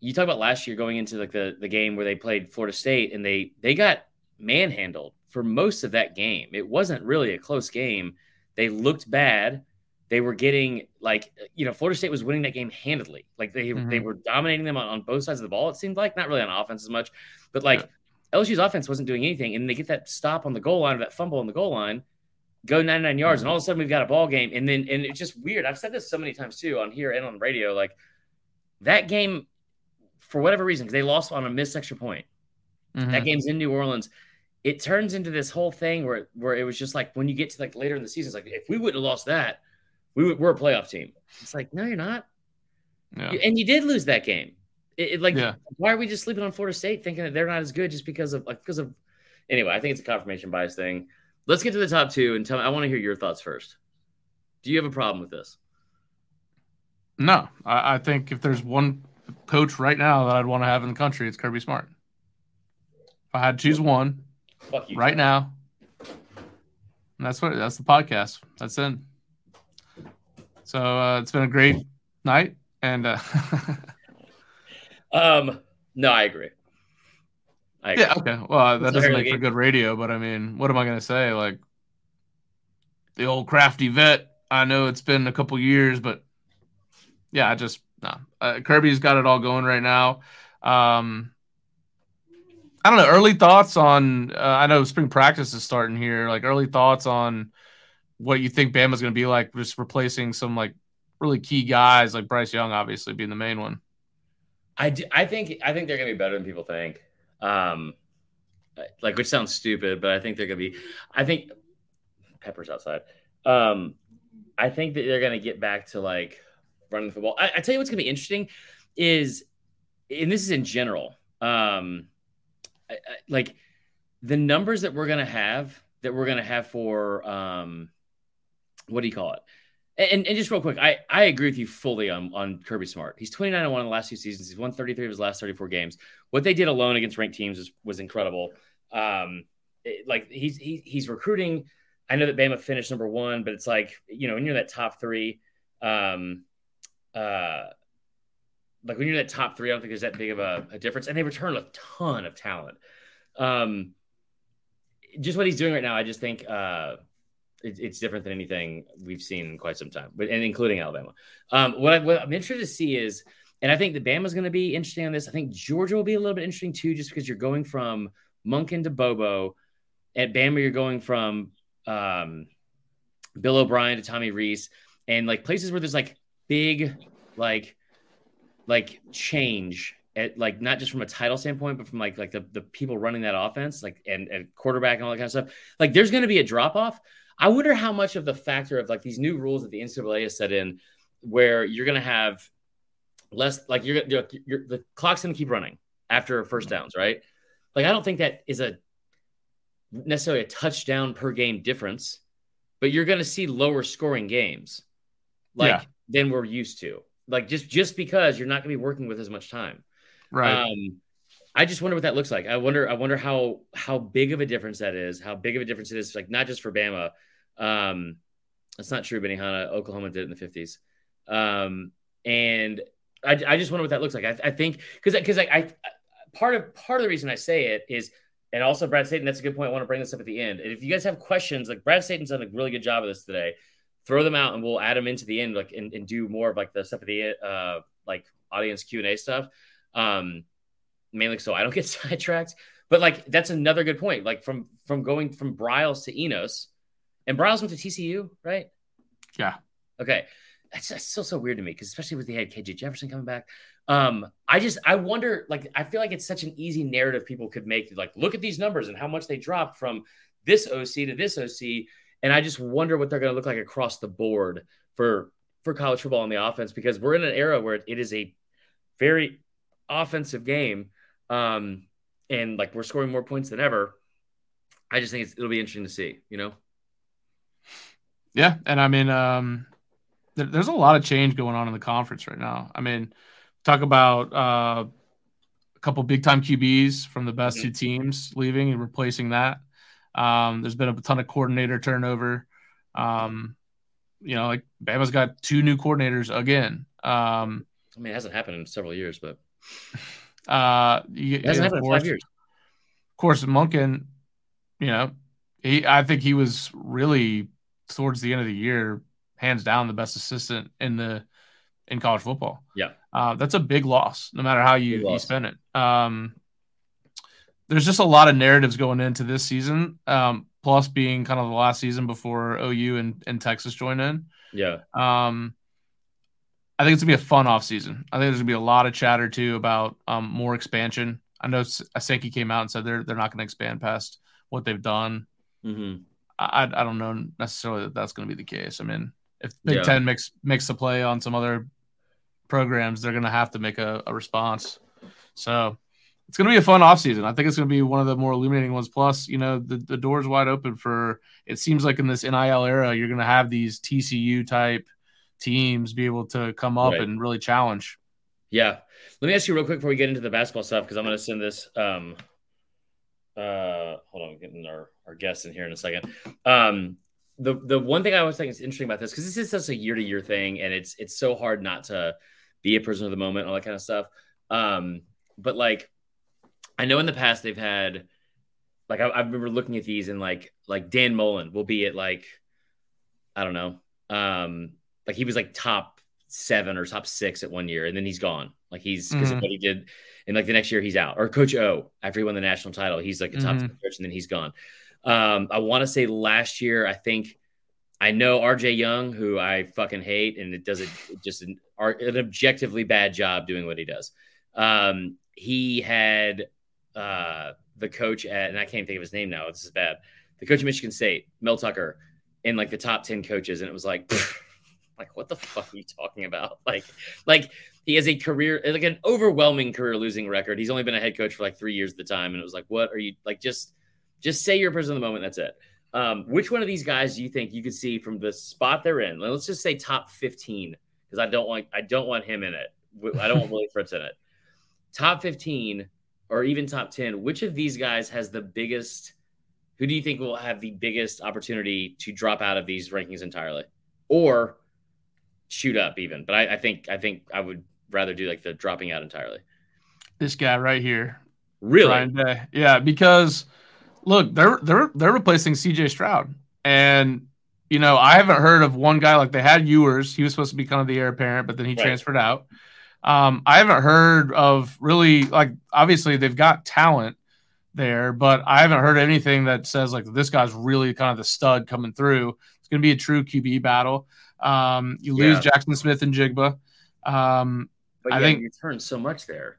you talk about last year going into like the, the game where they played Florida State and they, they got manhandled for most of that game. It wasn't really a close game. They looked bad. They were getting like, you know, Florida State was winning that game handedly. Like they, mm-hmm. they were dominating them on, on both sides of the ball. It seemed like not really on offense as much, but like yeah. L S U's offense wasn't doing anything. And they get that stop on the goal line, or that fumble on the goal line, go ninety-nine yards, and all of a sudden we've got a ball game. And then, and it's just weird. I've said this so many times too on here and on radio. Like that game, for whatever reason, because they lost on a missed extra point. Mm-hmm. That game's in New Orleans. It turns into this whole thing where where it was just like when you get to like later in the season, it's like if we wouldn't have lost that, we would, we're a playoff team. It's like no, you're not. Yeah. And you did lose that game. It, it like yeah. why are we just sleeping on Florida State thinking that they're not as good just because of like because of anyway? I think it's a confirmation bias thing. Let's get to the top two and tell me, I want to hear your thoughts first. Do you have a problem with this? No, I, I think if there's one coach right now that I'd want to have in the country, it's Kirby Smart. If I had to choose one Fuck you, right Tom. now, and that's what, that's the podcast. That's it. So uh, it's been a great night. And, uh, um, no, I agree. Yeah, okay. Well, that doesn't make for good radio, but I mean, what am I going to say? Like, the old crafty vet, I know it's been a couple years, but yeah, I just, no. Nah. Uh, Kirby's got it all going right now. Um, I don't know. Early thoughts on, uh, I know spring practice is starting here. Like, early thoughts on what you think Bama's going to be like, just replacing some, like, really key guys, like Bryce Young, obviously, being the main one. I, do, I think I think they're going to be better than people think. Um, like, which sounds stupid, but I think they're going to be, I think Pepper's outside. Um, I think that they're going to get back to like running the football. I, I tell you what's going to be interesting is, and this is in general, um, I, I, like the numbers that we're going to have, that we're going to have for, um, what do you call it? And, and just real quick, I, I agree with you fully on, on Kirby Smart. He's twenty-nine and one in the last two seasons. He's won thirty-three of his last thirty-four games. What they did alone against ranked teams was, was incredible. Um, it, like, he's he, he's recruiting. I know that Bama finished number one, but it's like, you know, when you're in that top three, um, uh, like when you're in that top three, I don't think there's that big of a, a difference. And they return a ton of talent. Um, just what he's doing right now, I just think uh, – it's different than anything we've seen in quite some time, but and including Alabama. Um, what, I, what I'm interested to see is, and I think that Bama's going to be interesting on this. I think Georgia will be a little bit interesting too, just because you're going from Munkin to Bobo. At Bama, you're going from um, Bill O'Brien to Tommy Reese, and like places where there's like big, like, like change at like not just from a title standpoint, but from like like the the people running that offense, like and, and quarterback and all that kind of stuff. Like, there's going to be a drop off. I wonder how much of the factor of like these new rules that the N C double A has set in where you're going to have less, like you're going to, the clock's going to keep running after first downs, right? Like, I don't think that is a necessarily a touchdown per game difference, but you're going to see lower scoring games like yeah. than we're used to. Like just, just because you're not going to be working with as much time. Right. Um, I just wonder what that looks like. I wonder, I wonder how, how big of a difference that is, how big of a difference it is. Like not just for Bama, Um, that's not true. Benihana, Oklahoma did it in the fifties. Um, and I, I just wonder what that looks like. I, I think because because I, I part of part of the reason I say it is, and also Brad Staten. That's a good point. I want to bring this up at the end. And if you guys have questions, like Brad Staten's done a really good job of this today. Throw them out, and we'll add them into the end, like and, and do more of like the stuff at the uh, like audience Q and A stuff. Um, mainly so I don't get sidetracked. But, like, that's another good point. Like, from from going from Bryles to Enos, and Bryles went to T C U, right? Yeah. Okay. That's, that's still so weird to me, because especially with the head K J Jefferson coming back. Um, I just, I wonder, like, I feel like it's such an easy narrative people could make. Like, look at these numbers and how much they dropped from this O C to this O C. And I just wonder what they're going to look like across the board for, for college football on the offense, because we're in an era where it is a very offensive game. Um, and like, we're scoring more points than ever. I just think it's, it'll be interesting to see, you know? Yeah. And I mean, um, there, there's a lot of change going on in the conference right now. I mean, talk about uh, a couple big-time Q Bs from the best two teams leaving and replacing that. Um, there's been a ton of coordinator turnover. Um, you know, like Bama's got two new coordinators again. Um, I mean, it hasn't happened in several years, but uh, you, it hasn't happened in five years. Of course, Munkin, you know, he I think he was really towards the end of the year, hands down, the best assistant in the in college football. Yeah. Uh, that's a big loss, no matter how you, you spend it. Um, there's just a lot of narratives going into this season, um, plus being kind of the last season before O U and, and Texas join in. Yeah. Um, I think it's going to be a fun offseason. I think there's going to be a lot of chatter, too, about um, more expansion. I know Aseki came out and said they're they're not going to expand past what they've done. Mm-hmm. I, I don't know necessarily that that's going to be the case. I mean, if Big yeah. Ten makes, makes a play on some other – programs, they're going to have to make a, a response. So it's going to be a fun offseason. I think it's going to be one of the more illuminating ones. Plus, you know, the, the door's wide open for, it seems like in this N I L era, you're going to have these T C U type teams be able to come up right. and really challenge. Yeah. Let me ask you real quick before we get into the basketball stuff, because I'm going to send this. Um, uh, hold on, I'm getting our, our guests in here in a second. Um, the, the one thing I always think is interesting about this, because this is such a year to year thing, and it's it's so hard not to be a prisoner of the moment, all that kind of stuff. Um, but, like, I know in the past they've had, like, I, I remember looking at these and, like, like Dan Mullen will be at, like, I don't know. Um, like, he was, like, top seven or top six at one year, and then he's gone. Like, he's, because mm-hmm. of what he did. And, like, the next year he's out. Or Coach O, after he won the national title, he's, like, a top mm-hmm. coach, and then he's gone. Um, I want to say last year, I think, I know R J Young, who I fucking hate, and it does a, just an, an objectively bad job doing what he does. Um, he had uh, the coach at, and I can't think of his name now. This is bad. The coach at Michigan State, Mel Tucker, in like the top ten coaches, and it was like, pfft, like what the fuck are you talking about? Like, like he has a career, like an overwhelming career losing record. He's only been a head coach for like three years at the time, and it was like, what are you like? Just, just say you're a person of the moment. That's it. Um, which one of these guys do you think you could see from the spot they're in? Let's just say top fifteen, because I don't want I don't want him in it. I don't want Willie Fritz in it. Top fifteen or even top ten. Which of these guys has the biggest? Who do you think will have the biggest opportunity to drop out of these rankings entirely, or shoot up even? But I, I think I think I would rather do like the dropping out entirely. This guy right here, really? Ryan Day. Yeah, because. Look, they're they're they're replacing C J Stroud, and you know I haven't heard of one guy like they had Ewers. He was supposed to be kind of the heir apparent, but then he right. transferred out. Um, I haven't heard of really like obviously they've got talent there, but I haven't heard anything that says like this guy's really kind of the stud coming through. It's going to be a true Q B battle. Um, you lose yeah. Jackson Smith and Jigba. Um, but yeah, I think you turn so much there.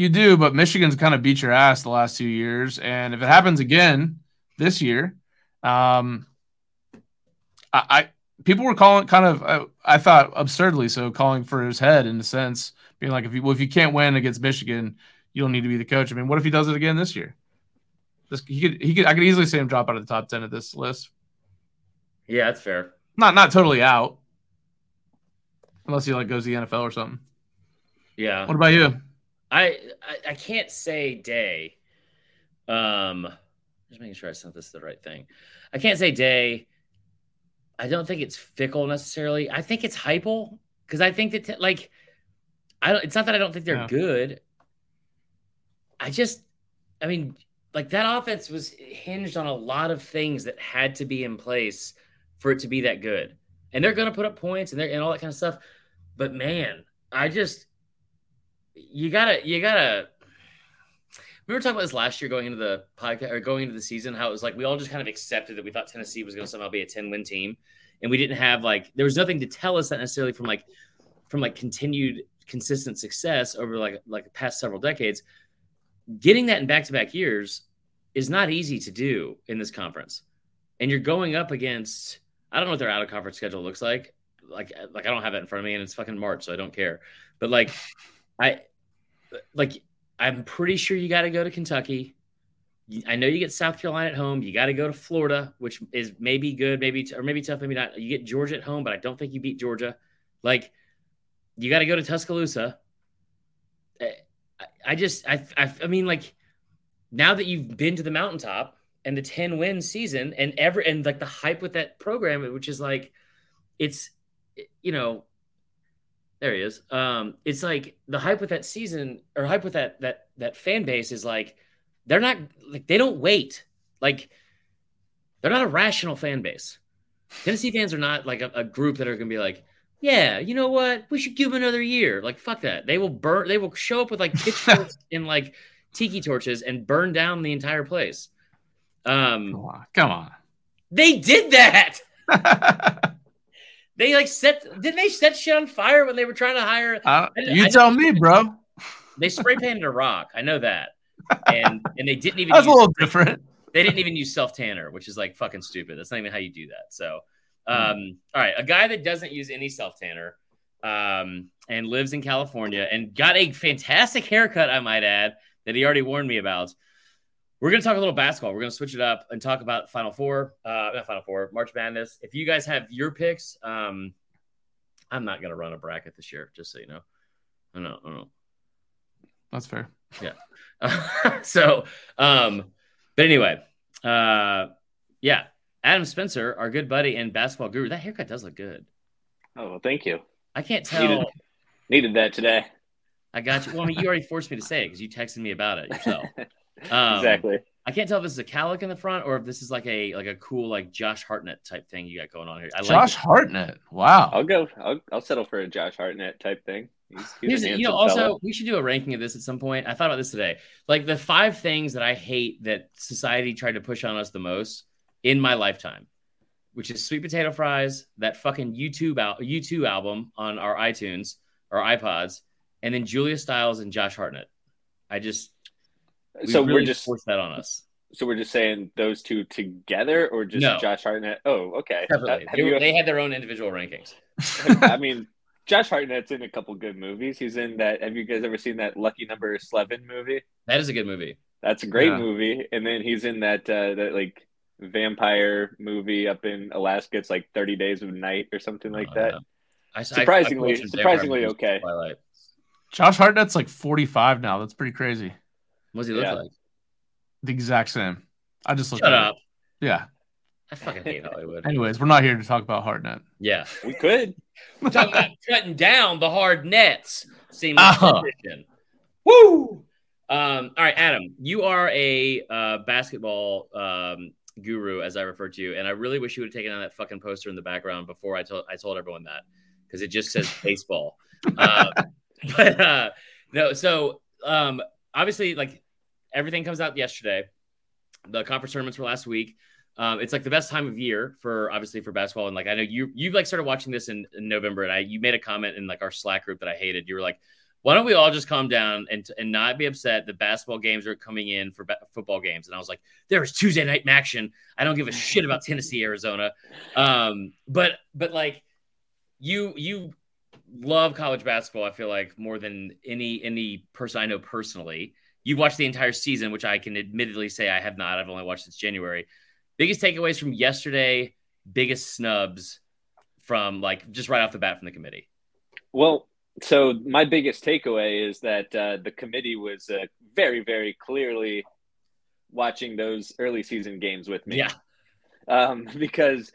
You do, but Michigan's kind of beat your ass the last two years, and if it happens again this year, um, I, I people were calling kind of I, I thought absurdly so calling for his head in a sense, being like if you well, if you can't win against Michigan, you don't need to be the coach. I mean, what if he does it again this year? This he could he could I could easily see him drop out of the top ten of this list. Yeah, that's fair. Not not totally out, unless he like goes to the N F L or something. Yeah. What about you? I, I I can't say Day. Um, just making sure I sent this to the right thing. I can't say Day. I don't think it's Fickle necessarily. I think it's Heupel because I think that t- like I don't. It's not that I don't think they're yeah. good. I just, I mean, like that offense was hinged on a lot of things that had to be in place for it to be that good, and they're gonna put up points and they're and all that kind of stuff. But man, I just. You gotta, you gotta, we were talking about this last year going into the podcast or going into the season, how it was like we all just kind of accepted that we thought Tennessee was going to somehow be a ten win team. And we didn't have like, there was nothing to tell us that necessarily from like, from like continued consistent success over like, like the past several decades. Getting that in back-to-back years is not easy to do in this conference. And you're going up against, I don't know what their out-of-conference schedule looks like. Like, like I don't have that in front of me, and it's fucking March, so I don't care. But like, I, like, I'm pretty sure you got to go to Kentucky. I know you get South Carolina at home. You got to go to Florida, which is maybe good, maybe or maybe tough, maybe not. You get Georgia at home, but I don't think you beat Georgia. Like, you got to go to Tuscaloosa. I, I just, I, I, I mean, like, now that you've been to the mountaintop and the ten win season and every and like the hype with that program, which is like, it's, you know, there he is. Um, it's like the hype with that season or hype with that that that fan base is like, they're not like, they don't wait. Like, they're not a rational fan base. Tennessee fans are not like a, a group that are going to be like, yeah, you know what? We should give them another year. Like, fuck that. They will burn. They will show up with like pitchforks and like tiki torches and burn down the entire place. Um, come on, come on. They did that. They like set. Didn't they set shit on fire when they were trying to hire? Uh, you I, tell I, me, bro. They spray painted a rock. I know that, and and they didn't even. That's use, a little different. They didn't even use self tanner, which is like fucking stupid. That's not even how you do that. So. Um, all right, a guy that doesn't use any self-tanner um, and lives in California and got a fantastic haircut, I might add, that he already warned me about. We're going to talk a little basketball. We're going to switch it up and talk about Final Four, uh, not Final Four, March Madness. If you guys have your picks, um, I'm not going to run a bracket this year, just so you know. I don't know. I don't know. That's fair. Yeah. so, um, but anyway, uh, yeah. Adam Spencer, our good buddy and basketball guru. That haircut does look good. Oh, well, thank you. I can't tell. Needed, needed that today. I got you. Well, I mean, you already forced me to say it because you texted me about it yourself. Um, exactly. I can't tell if this is a cowlick in the front or if this is like a like a cool like Josh Hartnett type thing you got going on here. I Josh like Hartnett. Wow. I'll go. I'll, I'll settle for a Josh Hartnett type thing. He's, he's a, you know, also fellow. We should do a ranking of this at some point. I thought about this today. Like the five things that I hate that society tried to push on us the most in my lifetime, which is sweet potato fries, that fucking YouTube al- U two album on our iTunes or iPods, and then Julia Stiles and Josh Hartnett. I just we so really we're just forced that on us. So we're just saying those two together, or just no. Josh Hartnett? Oh, okay. That, they, you... they had their own individual rankings. I mean, Josh Hartnett's in a couple good movies. He's in that. Have you guys ever seen that Lucky Number Slevin movie? That is a good movie. That's a great yeah. movie. And then he's in that uh, that like. vampire movie up in Alaska. It's like thirty Days of Night or something like oh, that. Yeah. I, surprisingly, I, I surprisingly okay. Twilight. Josh Hartnett's like forty-five now. That's pretty crazy. What does he look yeah. like? The exact same. I just looked Shut up. It. Yeah. I fucking hate Hollywood. Anyways, we're not here to talk about Hartnett. Yeah. We could. We're talking about cutting down the hard nets. Seamless uh-huh. transition. Woo! Um, all right, Adam, you are a uh, basketball um guru, as I refer to you, and I really wish you would have taken on that fucking poster in the background before I told I told everyone that, because it just says baseball. uh, but uh, no, so um, obviously, like everything comes out yesterday. The conference tournaments were last week. Um, it's like the best time of year for obviously for basketball, and like I know you you like started watching this in, in November, and I you made a comment in like our Slack group that I hated. You were like, why don't we all just calm down and and not be upset that basketball games are coming in for ba- football games? And I was like, there is Tuesday night action. I don't give a shit about Tennessee, Arizona. Um, but but like you you love college basketball, I feel like, more than any any person I know personally. You've watched the entire season, which I can admittedly say I have not. I've only watched since January. Biggest takeaways from yesterday, biggest snubs from like just right off the bat from the committee. Well, so my biggest takeaway is that uh, the committee was uh, very, very clearly watching those early season games with me. Yeah. Um, because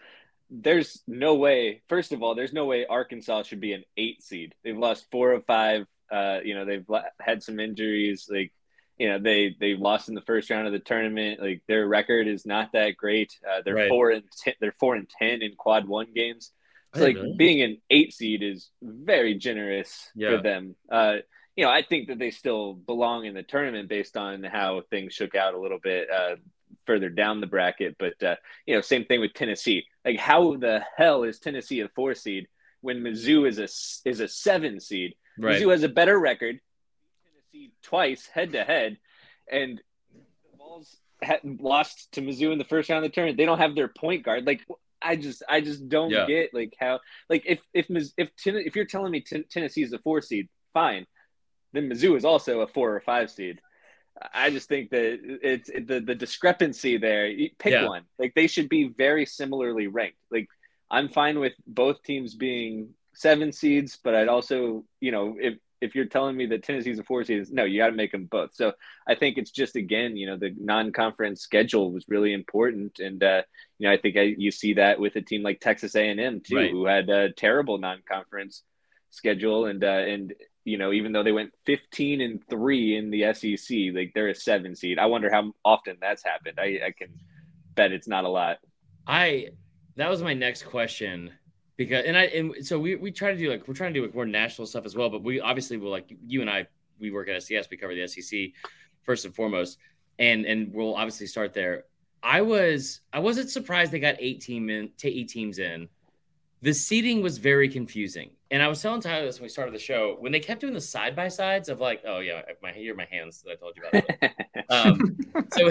there's no way, first of all, there's no way Arkansas should be an eight seed. They've lost four of five. Uh, you know, they've had some injuries. Like, you know, they, they lost in the first round of the tournament. Like their record is not that great. Uh, they're right. four and ten, they're four and ten in quad one games. It's like being an eight seed is very generous yeah. for them. Uh, you know, I think that they still belong in the tournament based on how things shook out a little bit uh, further down the bracket. But, uh, you know, same thing with Tennessee. Like, how the hell is Tennessee a four seed when Mizzou is a, is a seven seed? Right. Mizzou has a better record. Tennessee twice head to head. And the Vols lost to Mizzou in the first round of the tournament. They don't have their point guard. Like, I just, I just don't yeah. get like how, like if, if, if, if you're telling me t- Tennessee is a four seed, fine. Then Mizzou is also a four or five seed. I just think that it's it, the, the discrepancy there. Pick yeah. one. Like, they should be very similarly ranked. Like, I'm fine with both teams being seven seeds, but I'd also, you know, if, if you're telling me that Tennessee's a four seed, no, you got to make them both. So I think it's just, again, you know, the non-conference schedule was really important. And, uh, you know, I think I, you see that with a team like Texas A and M too, right. who had a terrible non-conference schedule. And, uh, and, you know, even though they went fifteen and three in the S E C, like, they're a seven seed. I wonder how often that's happened. I, I can bet it's not a lot. I, that was my next question. Because and I and so we we try to do like we're trying to do like more national stuff as well, but we obviously will, like, you and I, we work at S D S, we cover the S E C first and foremost, and and we'll obviously start there. I was I wasn't surprised they got eight team in to eight teams in. The seeding was very confusing, and I was telling Tyler this when we started the show, when they kept doing the side by sides of like, oh yeah, my here are my hands that I told you about. um, so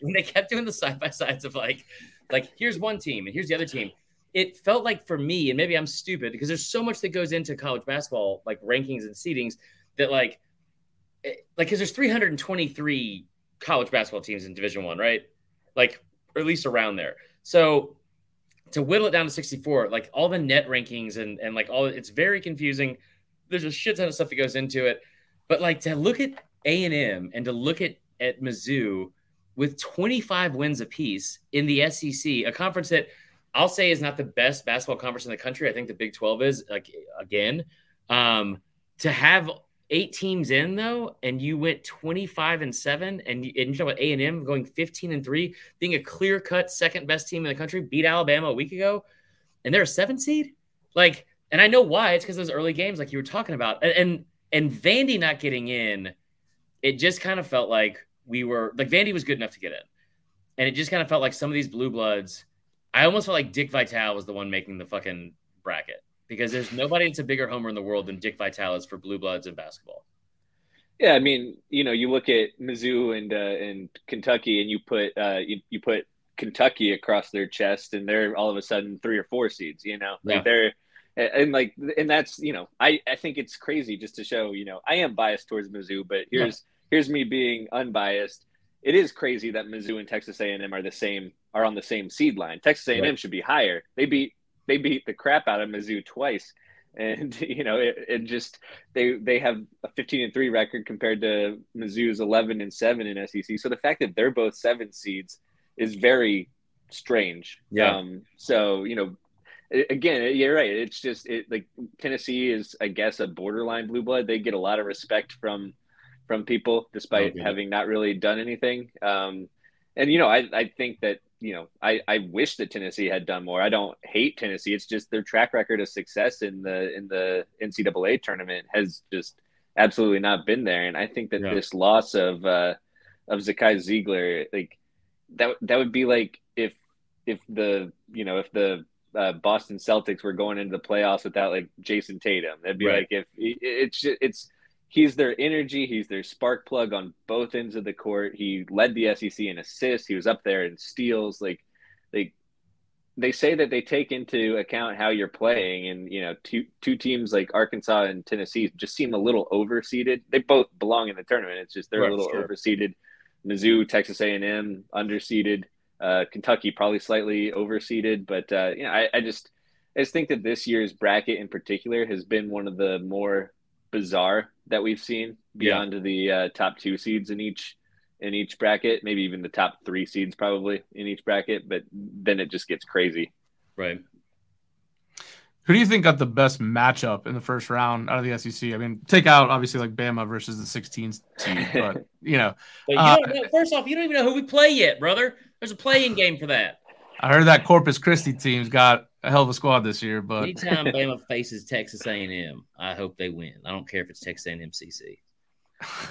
when they kept doing the side by sides of like like here's one team and here's the other team. It felt like, for me, and maybe I'm stupid because there's so much that goes into college basketball, like rankings and seedings, that like, it, like, because there's three hundred twenty-three college basketball teams in Division One, right? Like, or at least around there. So to whittle it down to sixty-four, like all the net rankings and and like all, it's very confusing. There's a shit ton of stuff that goes into it, but like to look at A and M and to look at at Mizzou with twenty-five wins apiece in the S E C, a conference that I'll say is not the best basketball conference in the country. I think the Big twelve is, like, again, um, to have eight teams in though, and you went twenty-five and seven, and you, and you're talking about A and M going fifteen and three, being a clear cut second best team in the country, beat Alabama a week ago, and they're a seven seed. Like, and I know why. It's because those early games, like you were talking about, and, and and Vandy not getting in, it just kind of felt like we were like Vandy was good enough to get in, and it just kind of felt like some of these blue bloods. I almost felt like Dick Vitale was the one making the fucking bracket, because there's nobody that's a bigger homer in the world than Dick Vitale is for blue bloods in basketball. Yeah, I mean, you know, you look at Mizzou and uh, and Kentucky, and you put uh, you, you put Kentucky across their chest, and they're all of a sudden three or four seeds. You know, like yeah. they're and like and that's, you know, I, I think it's crazy just to show, you know, I am biased towards Mizzou, but here's yeah. here's me being unbiased. It is crazy that Mizzou and Texas A and M are the same, are on the same seed line. Texas A and M right. should be higher. They beat they beat the crap out of Mizzou twice, and you know it, it just they they have a fifteen and three record compared to Mizzou's eleven and seven in S E C. So the fact that they're both seven seeds is very strange. Yeah. Um, so you know, again, you're right. It's just it like Tennessee is, I guess, a borderline blue blood. They get a lot of respect from. from people despite okay. having not really done anything. Um, and, you know, I, I think that, you know, I, I wish that Tennessee had done more. I don't hate Tennessee. It's just their track record of success in the, in the N C double A tournament has just absolutely not been there. And I think that yeah. this loss of, uh, of Zakai Ziegler, like that, that would be like, if, if the, you know, if the, Uh, Boston Celtics were going into the playoffs without like Jason Tatum, that'd be right. like, if it, it's just, it's, he's their energy. He's their spark plug on both ends of the court. He led the S E C in assists. He was up there in steals. Like, like they say that they take into account how you're playing, and you know, two two teams like Arkansas and Tennessee just seem a little overseeded. They both belong in the tournament. It's just they're right, a little sure. overseeded. Mizzou, Texas A and M, underseeded. Uh, Kentucky probably slightly overseeded, but uh, you know, I, I just I just think that this year's bracket in particular has been one of the more bizarre that we've seen beyond yeah. the uh, top two seeds in each in each bracket, maybe even the top three seeds probably in each bracket, but then it just gets crazy. Right. Who do you think got the best matchup in the first round out of the S E C? I mean, take out obviously like Bama versus the sixteenth team, but you know. But you uh, know, first off, you don't even know who we play yet, brother. There's a play-in game for that. I heard that Corpus Christi team's got a hell of a squad this year. But anytime Bama faces Texas A and M, I hope they win. I don't care if it's Texas A and M C C.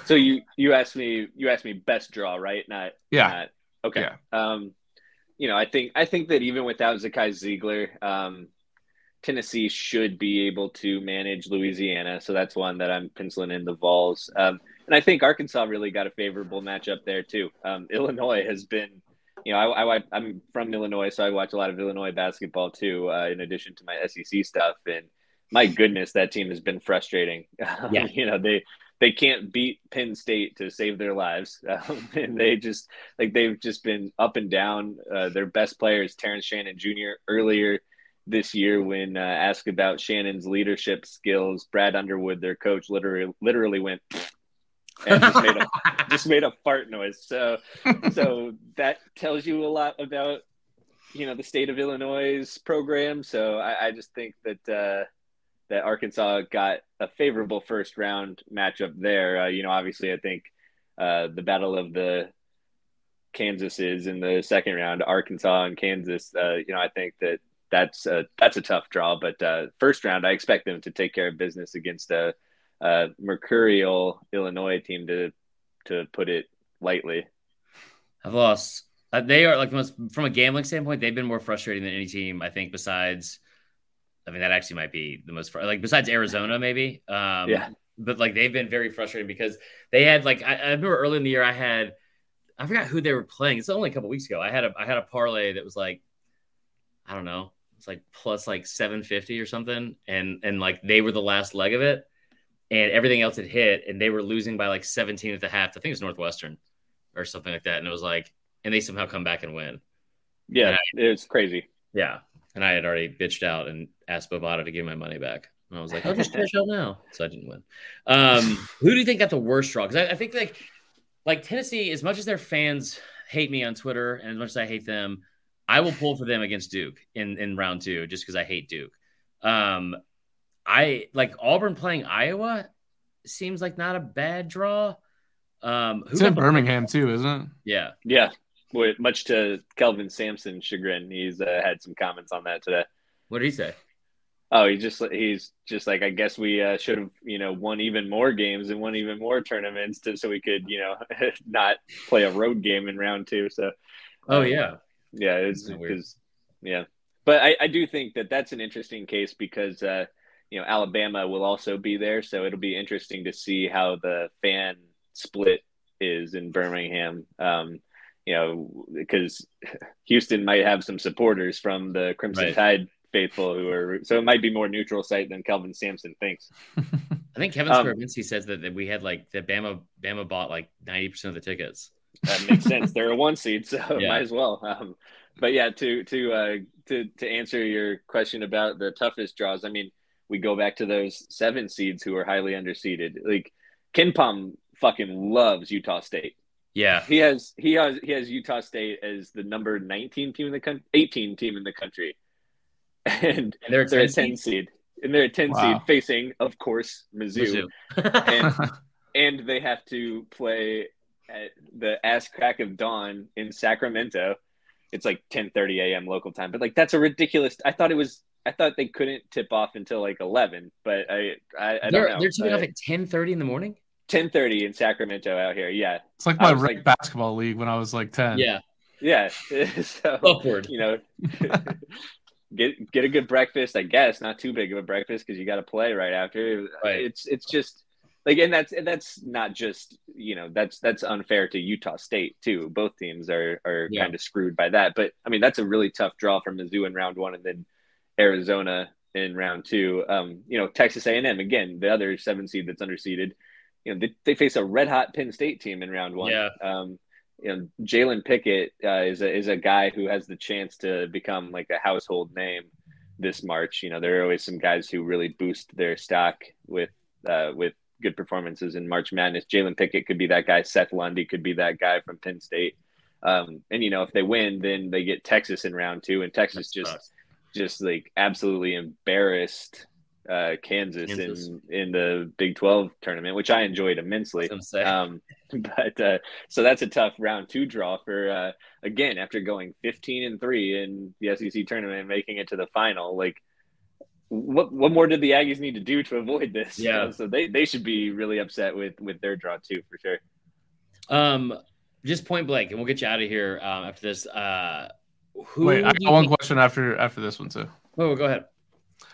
So you you asked me you asked me best draw, right? Not yeah. Not, okay. Yeah. Um, you know, I think I think that even without Zakai Ziegler, um, Tennessee should be able to manage Louisiana. So that's one that I'm penciling in the Vols. Um, and I think Arkansas really got a favorable matchup there too. Um, Illinois has been, you know, I, I, I'm from Illinois, so I watch a lot of Illinois basketball too, uh, in addition to my S E C stuff. And my goodness, that team has been frustrating. Yeah. you know, they, they can't beat Penn State to save their lives. Um, and they just like, they've just been up and down. Uh, their best player is Terrence Shannon Junior Earlier this year, when uh, asked about Shannon's leadership skills, Brad Underwood, their coach, literally literally went and just made a just made a fart noise. So, so that tells you a lot about, you know, the state of Illinois' program. So, I, I just think that uh, that Arkansas got a favorable first round matchup there. Uh, you know, obviously, I think uh, the battle of the Kansas is in the second round, Arkansas and Kansas. Uh, you know, I think that. That's a, that's a tough draw, but uh, first round, I expect them to take care of business against a, a mercurial Illinois team, to to put it lightly. I've lost. Uh, they are, like, most, from a gambling standpoint, they've been more frustrating than any team, I think, besides – I mean, that actually might be the most fr- – like, besides Arizona, maybe. Um, yeah. But, like, they've been very frustrating because they had, like – I remember early in the year I had – I forgot who they were playing. It's only a couple weeks ago. I had a I had a parlay that was, like, I don't know. It's like plus like seven fifty or something. And, and like they were the last leg of it and everything else had hit and they were losing by like seventeen at the half. I think it was Northwestern or something like that. And it was like, and they somehow come back and win. Yeah. And I, it was crazy. Yeah. And I had already bitched out and asked Bovada to give my money back. And I was like, I'll just cash out now. So I didn't win. Um, who do you think got the worst draw? Cause I, I think like, like Tennessee, as much as their fans hate me on Twitter and as much as I hate them, I will pull for them against Duke in, in round two, just because I hate Duke. Um, I like Auburn playing Iowa seems like not a bad draw. Um, who it's in Birmingham too, isn't it? Yeah. Yeah. With much to Kelvin Sampson's chagrin. He's uh, had some comments on that today. What did he say? Oh, he just, he's just like, I guess we uh, should have, you know, won even more games and won even more tournaments to, so we could, you know, not play a road game in round two. So, Oh um, yeah. Yeah, it's because, yeah, but I, I do think that that's an interesting case because, uh, you know, Alabama will also be there. So it'll be interesting to see how the fan split is in Birmingham, um, you know, because Houston might have some supporters from the Crimson right. Tide faithful who are, so it might be more neutral site than Kelvin Sampson thinks. I think Kevin Skravinsky um, says that, that we had like that Bama, Bama bought like ninety percent of the tickets. That makes sense. They're a one seed, so yeah. might as well. Um, but yeah, to to uh, to to answer your question about the toughest draws, I mean, we go back to those seven seeds who are highly underseeded. Like Ken Pom fucking loves Utah State. Yeah, he has he has he has Utah State as the number nineteen team in the country, eighteen team in the country, and, and they're, they're a ten seed? seed, and they're a ten wow. seed facing, of course, Mizzou, Mizzou. and, and they have to play at the ass crack of dawn in Sacramento. It's like ten thirty a.m. local time, but like that's a ridiculous. I thought it was. I thought they couldn't tip off until like eleven. But I, I, I don't know. They're tipping off at ten thirty in the morning. ten thirty in Sacramento out here. Yeah, it's like my like, basketball league when I was like ten. Yeah, yeah. So upward, you know, get get a good breakfast. I guess not too big of a breakfast because you got to play right after. Right. It's it's just. Like, and that's and that's not just, you know, that's that's unfair to Utah State, too. Both teams are, are yeah. kind of screwed by that. But, I mean, that's a really tough draw for Mizzou in round one and then Arizona in round two. Um, you know, Texas A and M, again, the other seven seed that's underseeded, you know, they, they face a red-hot Penn State team in round one. Yeah. Um, you know, Jalen Pickett uh, is a, is a guy who has the chance to become, like, a household name this March. You know, there are always some guys who really boost their stock with uh, with, good performances in March Madness. Jalen Pickett could be that guy. Seth Lundy could be that guy from Penn State. Um, and, you know, if they win, then they get Texas in round two. And Texas That's just tough. just like absolutely embarrassed uh, Kansas, Kansas. In, in the Big twelve tournament, which I enjoyed immensely. Um, but uh, so that's a tough round two draw for, uh, again, after going fifteen and three in the S E C tournament and making it to the final. Like, what what more did the Aggies need to do to avoid this? Yeah. You know? So they, they should be really upset with, with their draw too, for sure. Um, just point blank, and we'll get you out of here um, after this. Uh, who Wait, I got one think- question after after this one too. Oh, go ahead.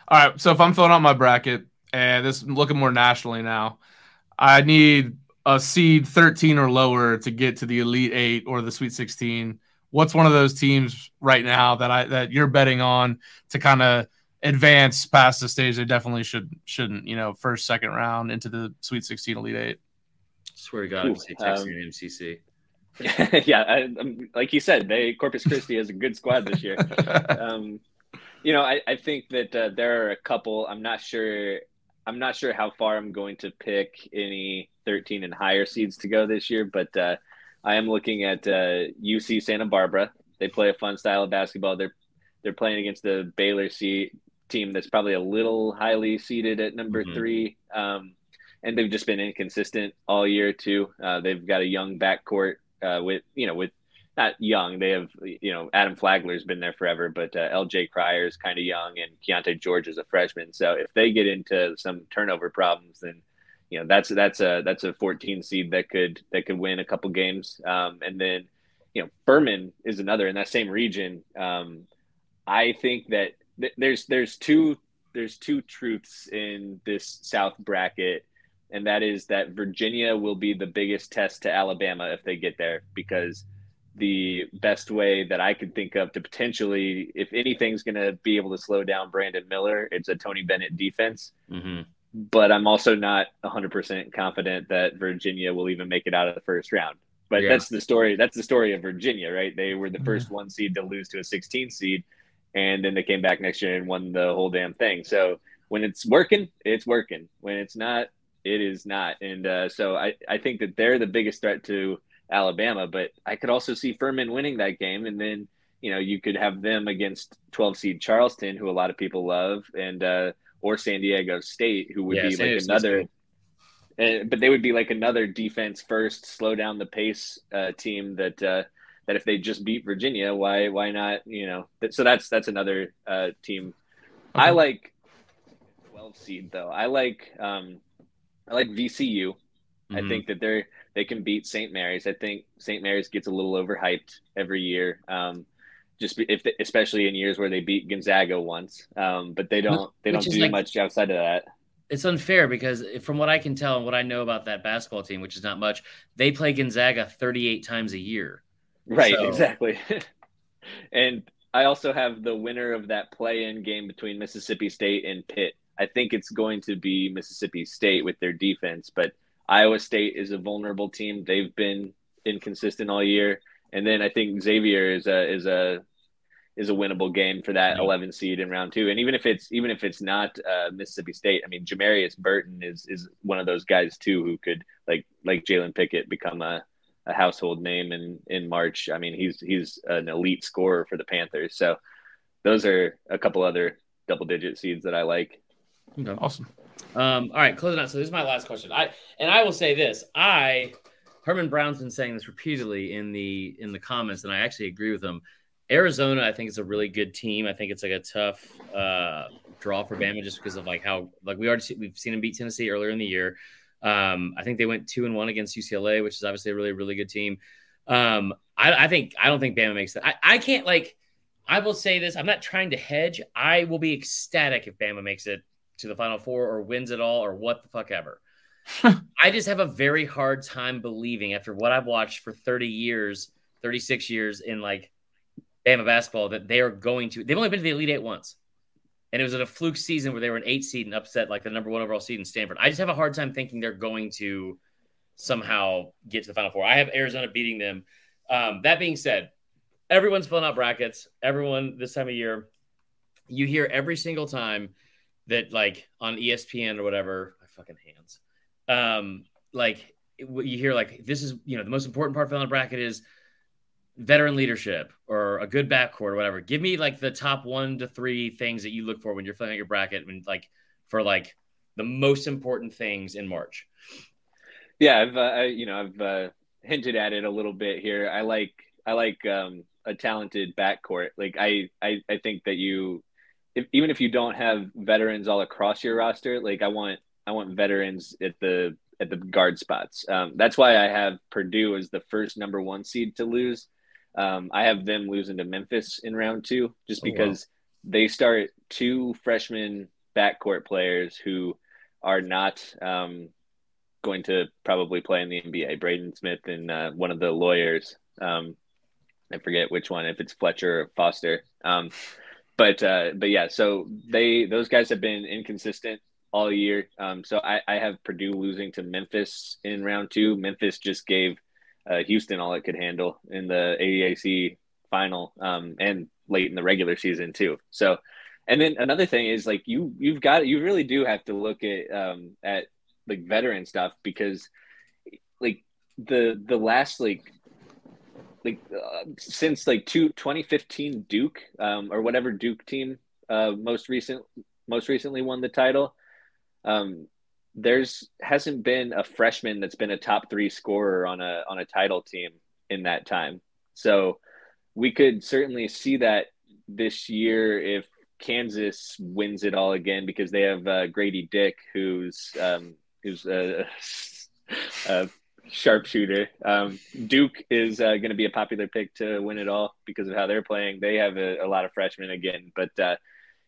All right, so if I'm filling out my bracket, and this is looking more nationally now, I need a seed thirteen or lower to get to the Elite Eight or the Sweet sixteen. What's one of those teams right now that I that you're betting on to kind of advance past the stage they definitely should shouldn't, you know, first, second round into the Sweet sixteen, Elite Eight? I swear to God, I'm saying Texas um, and M C C. Yeah, I, I'm, like you said, they Corpus Christi has a good squad this year. Um, you know, I, I think that uh, there are a couple. I'm not sure. I'm not sure how far I'm going to pick any thirteen and higher seeds to go this year, but uh, I am looking at uh, U C Santa Barbara. They play a fun style of basketball. They're they're playing against the Baylor C- team that's probably a little highly seeded at number mm-hmm. three. Um, and they've just been inconsistent all year too. Uh, they've got a young backcourt. Uh, with, you know, with not young, they have, you know, Adam Flagler's been there forever, but uh, L J Cryer's kind of young and Keontae George is a freshman. So if they get into some turnover problems, then, you know, that's, that's a, that's a fourteen seed that could, that could win a couple games. Um, and then, you know, Furman is another in that same region. Um, I think that th- there's, there's two, there's two truths in this South bracket. And that is that Virginia will be the biggest test to Alabama if they get there, because the best way that I could think of to potentially, if anything's going to be able to slow down Brandon Miller, it's a Tony Bennett defense. Mm-hmm. But I'm also not one hundred percent confident that Virginia will even make it out of the first round. But yeah. that's the story. That's the story of Virginia, right? They were the first mm-hmm. one seed to lose to a sixteen seed, and then they came back next year and won the whole damn thing. So when it's working, it's working. When it's not, it is not. And uh, so I, I think that they're the biggest threat to Alabama, but I could also see Furman winning that game. And then, you know, you could have them against twelve seed Charleston, who a lot of people love, and uh, or San Diego State, who would yeah, be San like San another, uh, but they would be like another defense first, slow down the pace uh, team that, uh, that if they just beat Virginia, why, why not, you know, th- so that's, that's another uh, team. Okay. I like twelve seed though. I like, um, I like V C U. Mm-hmm. I think that they're they can beat Saint Mary's. I think Saint Mary's gets a little overhyped every year, um, just if they, especially in years where they beat Gonzaga once. Um, but they don't they which don't do like, much outside of that. It's unfair because from what I can tell and what I know about that basketball team, which is not much, they play Gonzaga thirty-eight times a year. Right, so. Exactly. And I also have the winner of that play-in game between Mississippi State and Pitt. I think it's going to be Mississippi State with their defense, but Iowa State is a vulnerable team. They've been inconsistent all year. And then I think Xavier is a, is a, is a winnable game for that eleven seed in round two. And even if it's, even if it's not uh, Mississippi State, I mean, Jamarius Burton is, is one of those guys too, who could like, like Jalen Pickett become a, a household name in, in March. I mean, he's, he's an elite scorer for the Panthers. So those are a couple other double digit seeds that I like. Okay. Awesome. Um, all right, closing out. So this is my last question. I and I will say this. I Herman Brown's been saying this repeatedly in the in the comments, and I actually agree with him. Arizona, I think, is a really good team. I think it's like a tough uh, draw for Bama just because of like how like we already see, we've seen them beat Tennessee earlier in the year. Um, I think they went two and one against U C L A, which is obviously a really really good team. Um, I, I think I don't think Bama makes that. I, I can't like I will say this. I'm not trying to hedge. I will be ecstatic if Bama makes it to the Final Four or wins it all or what the fuck ever. I just have a very hard time believing after what I've watched for thirty years, thirty-six years in like Bama basketball that they are going to, they've only been to the Elite Eight once. And it was in a fluke season where they were an eight seed and upset like the number one overall seed in Stanford. I just have a hard time thinking they're going to somehow get to the Final Four. I have Arizona beating them. Um, that being said, everyone's filling out brackets. Everyone this time of year, you hear every single time that like on E S P N or whatever, my fucking hands, um, like you hear like, this is, you know, the most important part of the bracket is veteran leadership or a good backcourt or whatever. Give me like the top one to three things that you look for when you're filling out your bracket. When like for like the most important things in March. Yeah, I've uh, I, you know I've uh, hinted at it a little bit here. I like I like um, a talented backcourt. Like I, I I think that you, if, even if you don't have veterans all across your roster, like I want I want veterans at the at the guard spots. Um, that's why I have Purdue as the first number one seed to lose. Um, I have them losing to Memphis in round two, just because oh, wow. they start two freshman backcourt players who are not. Um, going to probably play in the N B A, Braden Smith and uh, one of the lawyers. Um, I forget which one, if it's Fletcher or Foster. Um, but, uh, but yeah, so they, those guys have been inconsistent all year. Um, so I, I have Purdue losing to Memphis in round two. Memphis just gave uh, Houston all it could handle in the A D A C final um, and late in the regular season too. So, and then another thing is like, you, you've got, you really do have to look at, um, at, like veteran stuff, because like the the last like like uh, since like two, twenty fifteen Duke um or whatever Duke team uh most recent most recently won the title, um there's hasn't been a freshman that's been a top three scorer on a on a title team in that time. So we could certainly see that this year if Kansas wins it all again, because they have uh, Grady Dick, who's um who's a, a sharpshooter. Um, Duke is uh, going to be a popular pick to win it all because of how they're playing. They have a, a lot of freshmen again, but uh,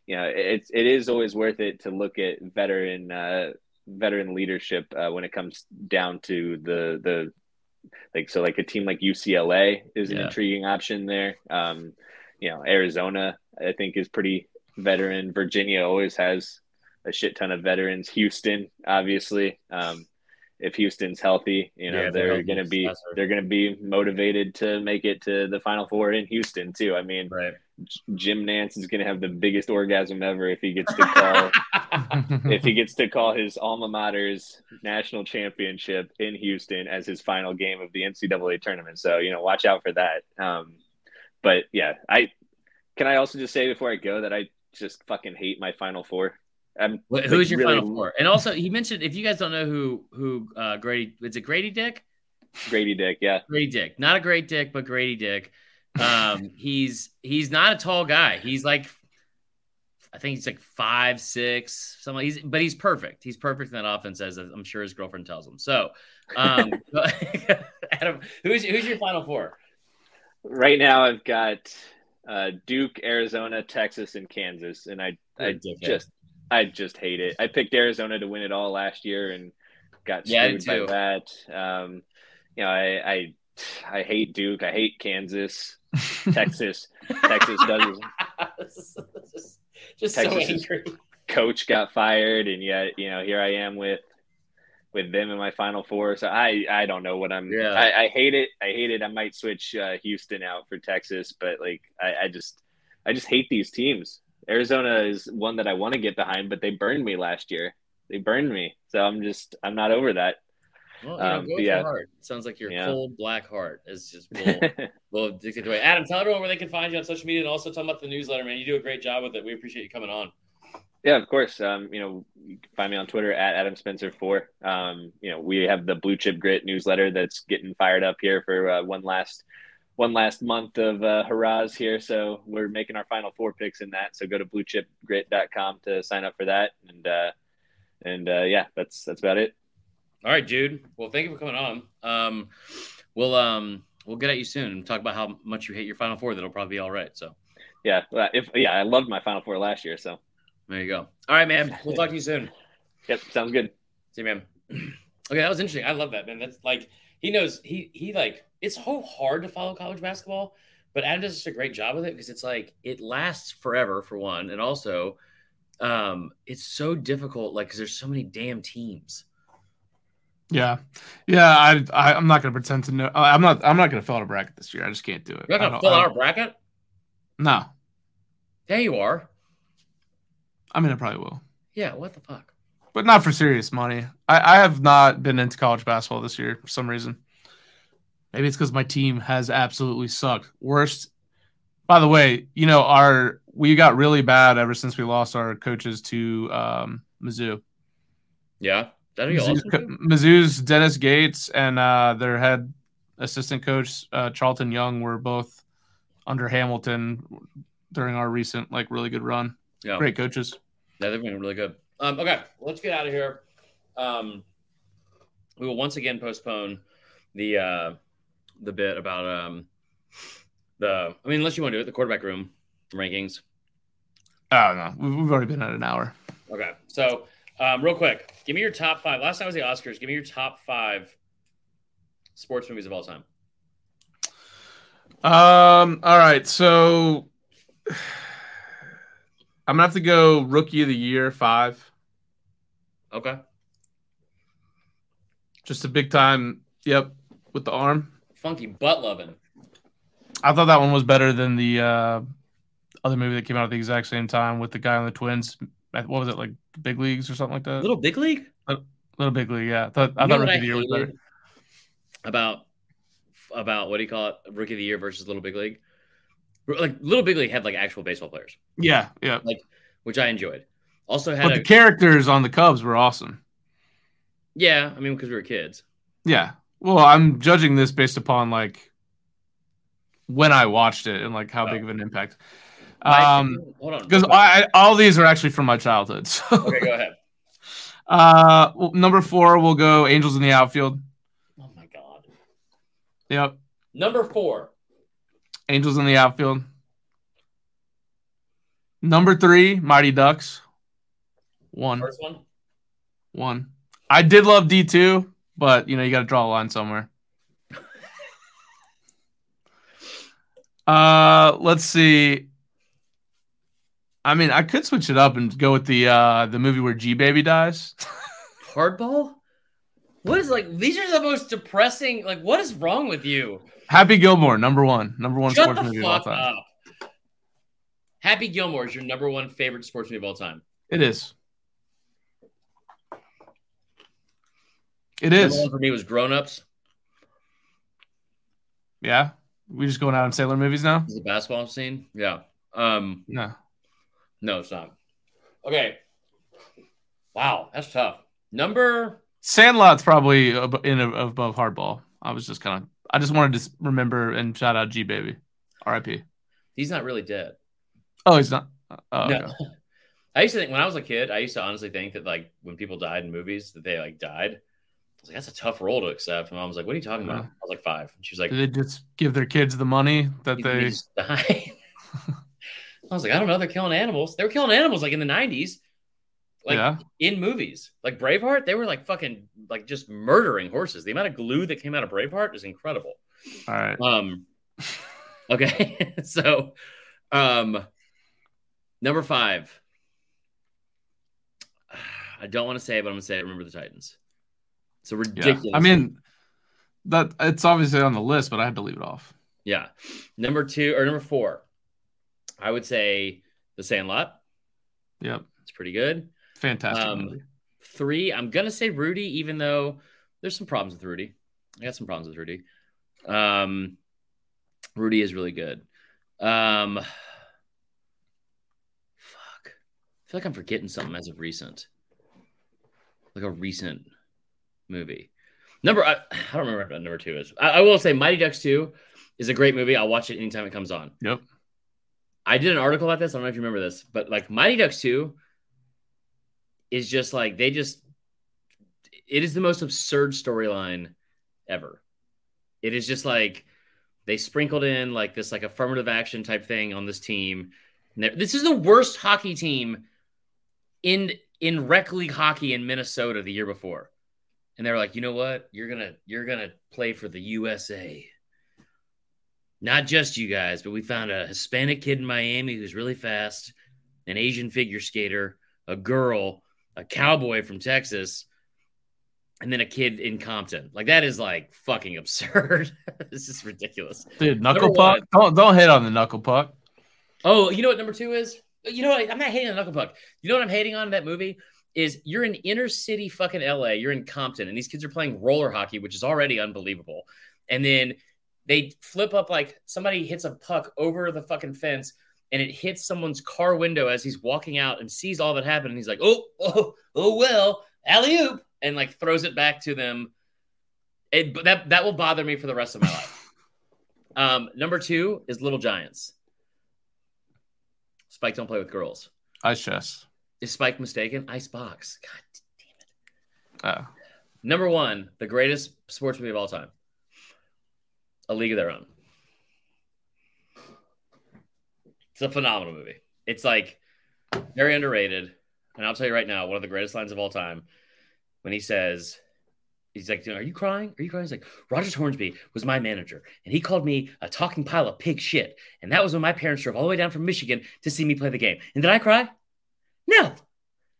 you know, it's it is always worth it to look at veteran uh, veteran leadership uh, when it comes down to the the like so like a team like U C L A is an yeah. intriguing option there. Um, you know, Arizona I think is pretty veteran. Virginia always has a shit ton of veterans. Houston, obviously, um, if Houston's healthy, you know, yeah, they're going to be, they're going to be motivated to make it to the Final Four in Houston too. I mean, right. Jim Nance is going to have the biggest orgasm ever if he gets to call, if he gets to call his alma mater's national championship in Houston as his final game of the N C double A tournament. So, you know, watch out for that. Um, but yeah, I, Can I also just say before I go that I just fucking hate my Final Four? I'm, Who is like, your really... Final Four? And also, he mentioned, if you guys don't know who who uh, Grady, is it Grady Dick? Grady Dick, yeah. Grady Dick, not a great dick, but Grady Dick. Um, he's he's not a tall guy. He's like, I think he's like five six, something. He's but he's perfect. He's perfect in that offense, as I'm sure his girlfriend tells him. So, um, Adam, who's who's your Final Four? Right now, I've got. Uh, Duke, Arizona, Texas, and Kansas, and I, I just, I just hate it. I picked Arizona to win it all last year and got screwed yeah, by that. Um, you know, I, I, I hate Duke. I hate Kansas. Texas, Texas does. just just Texas so angry. Coach got fired, and yet you know here I am with, with them in my Final Four. So I, I don't know what I'm, yeah. I, I hate it. I hate it. I might switch uh, Houston out for Texas, but like, I, I just, I just hate these teams. Arizona is one that I want to get behind, but they burned me last year. They burned me. So I'm just, I'm not over that. Well, you know, um, go with yeah. your heart. It sounds like your yeah. cold black heart is just will, will dictate away. Adam, tell everyone where they can find you on social media, and also talk about the newsletter, man. You do a great job with it. We appreciate you coming on. Yeah, of course. Um, you know, you can find me on Twitter at Adam Spencer four. Um, you know, we have the Blue Chip Grit newsletter that's getting fired up here for uh, one last one last month of uh, hurrahs here. So we're making our Final Four picks in that. So go to blue chip grit dot com to sign up for that. And uh, and uh, yeah, that's that's about it. All right, dude. Well, thank you for coming on. Um, we'll um, we'll get at you soon and talk about how much you hate your Final Four. That'll probably be all right. So yeah, if yeah, I loved my Final Four last year. So. There you go. All right, man. We'll talk to you soon. Yep. Sounds good. See you, man. Okay. That was interesting. I love that, man. That's like, he knows he, he like, it's so hard to follow college basketball, but Adam does such a great job with it, because it's like, it lasts forever for one. And also um, it's so difficult. Like, cause there's so many damn teams. Yeah. Yeah. I, I I'm not going to pretend to know. I'm not, I'm not going to fill out a bracket this year. I just can't do it. You're not going to fill out a bracket? No. There you are. I mean, I probably will. Yeah, what the fuck? But not for serious money. I, I have not been into college basketball this year for some reason. Maybe it's because my team has absolutely sucked. Worst. By the way, you know, our we got really bad ever since we lost our coaches to um, Mizzou. Yeah, that'd be Mizzou's, awesome. Mizzou's Dennis Gates and uh, their head assistant coach uh, Charlton Young were both under Hamilton during our recent like really good run. Yeah, great coaches. Yeah, they've been really good. Um, okay, let's get out of here. Um, we will once again postpone the uh, the bit about um, the. I mean, unless you want to do it, the quarterback room rankings. Oh no, we've already been at an hour. Okay, so um, real quick, give me your top five. Last time was the Oscars. Give me your top five sports movies of all time. Um. All right, so I'm gonna have to go Rookie of the Year five. Okay. Just a big time. Yep, with the arm. Funky butt loving. I thought that one was better than the uh, other movie that came out at the exact same time with the guy on the Twins. What was it, like Big Leagues or something like that? Little Big League? Uh, Little Big League, yeah. I thought, I thought Rookie of the Year was better. About, about what do you call it? Rookie of the Year versus Little Big League? Like Little Big League had like actual baseball players. Yeah, yeah. Like, which I enjoyed. Also had but a, the characters on the Cubs were awesome. Yeah, I mean, because we were kids. Yeah. Well, I'm judging this based upon, like, when I watched it and, like, how oh. big of an impact. Um, hold on. Because I, I, all these are actually from my childhood. So. Okay, go ahead. Uh, well, number four, we'll go Angels in the Outfield. Oh, my God. Yep. Number four. Angels in the Outfield. Number three, Mighty Ducks. One. First one? One. I did love D two, but, you know, you got to draw a line somewhere. uh, let's see. I mean, I could switch it up and go with the uh, the movie where G-Baby dies. Hardball? What is, like, these are the most depressing, like, what is wrong with you? Happy Gilmore, number one. Number one Shut sports movie of all time. Up. Happy Gilmore is your number one favorite sports movie of all time. It is. It is. The one for me was Grown Ups. Yeah. We just going out on Sailor movies now? Is the basketball scene? Yeah. Um, no. No, it's not. Okay. Wow. That's tough. Number. Sandlot's probably in above Hardball. I was just kind of. I just wanted to remember and shout out G Baby. R I P. He's not really dead. Oh, he's not. Oh, no. Okay. I used to think when I was a kid, I used to honestly think that, like, when people died in movies, that they, like, died. I was like, that's a tough role to accept. And Mom was like, what are you talking about? I was like, five. And she was like, did they just give their kids the money that did they, they just die? I was like, I don't know. They're killing animals. They were killing animals like in the nineties, like yeah. in movies, like Braveheart. They were like fucking like just murdering horses. The amount of glue that came out of Braveheart is incredible. All right. Um. Okay. so, um, number five. I don't want to say it, but I'm gonna say it. Remember the Titans. It's a ridiculous. Yeah. I mean, that it's obviously on the list, but I had to leave it off. Yeah, number two or number four, I would say The Sandlot. Yep, it's pretty good. Fantastic. Um, movie. Three, I'm gonna say Rudy, even though there's some problems with Rudy. I got some problems with Rudy. Um, Rudy is really good. Um, fuck, I feel like I'm forgetting something as of recent, like a recent. Movie number I, I don't remember what number two is. I, I will say Mighty Ducks two is a great movie. I'll watch it anytime it comes on. Yep. I did an article about this. I don't know if you remember this, but like Mighty Ducks two is just like they just it is the most absurd storyline ever. It is just like they sprinkled in like this like affirmative action type thing on this team. This is the worst hockey team in in rec league hockey in Minnesota the year before. And they were like, you know what? You're gonna you're gonna play for the U S A. Not just you guys, but we found a Hispanic kid in Miami who's really fast, an Asian figure skater, a girl, a cowboy from Texas, and then a kid in Compton. Like that is like fucking absurd. This is ridiculous. Dude, knuckle puck. Don't don't hit on the knuckle puck. Oh, you know what number two is? You know what? I'm not hating on knuckle puck. You know what I'm hating on in that movie? Is you're in inner city fucking L A, you're in Compton, and these kids are playing roller hockey, which is already unbelievable. And then they flip up like somebody hits a puck over the fucking fence and it hits someone's car window as he's walking out and sees all that happen. And he's like, oh, oh, oh, well, alley-oop, and like throws it back to them. It, but that, that will bother me for the rest of my life. Um, number two is Little Giants. Spike don't play with girls. Ice chest. Is Spike mistaken? Ice box. God damn it. Oh. Number one, the greatest sports movie of all time. A League of Their Own. It's a phenomenal movie. It's like very underrated. And I'll tell you right now, one of the greatest lines of all time, when he says, he's like, are you crying? Are you crying? He's like, Roger Hornsby was my manager, and he called me a talking pile of pig shit. And that was when my parents drove all the way down from Michigan to see me play the game. And did I cry? No.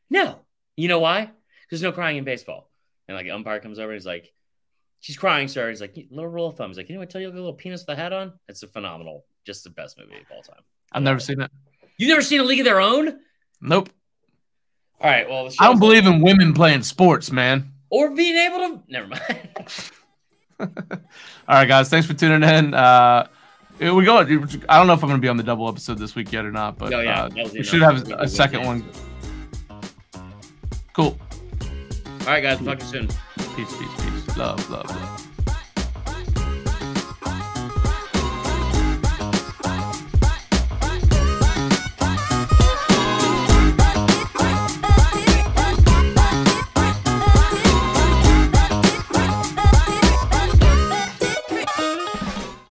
No. You know why? Because there's no crying in baseball. And like the umpire comes over and he's like, she's crying, sir. He's like, little rule of thumb. He's like, you know what I tell you, a little penis with a hat on? It's a phenomenal, just the best movie of all time. I've never seen that. You've never seen A League of Their Own? Nope. All right, well. I don't believe in women playing sports, man. Or being able to – never mind. All right, guys. Thanks for tuning in. Uh, we go. I don't know if I'm going to be on the double episode this week yet or not, but oh, yeah. uh, we should have a, a second one. Cool. All right, guys. Talk to you soon. Peace, peace, peace. Love, love, love.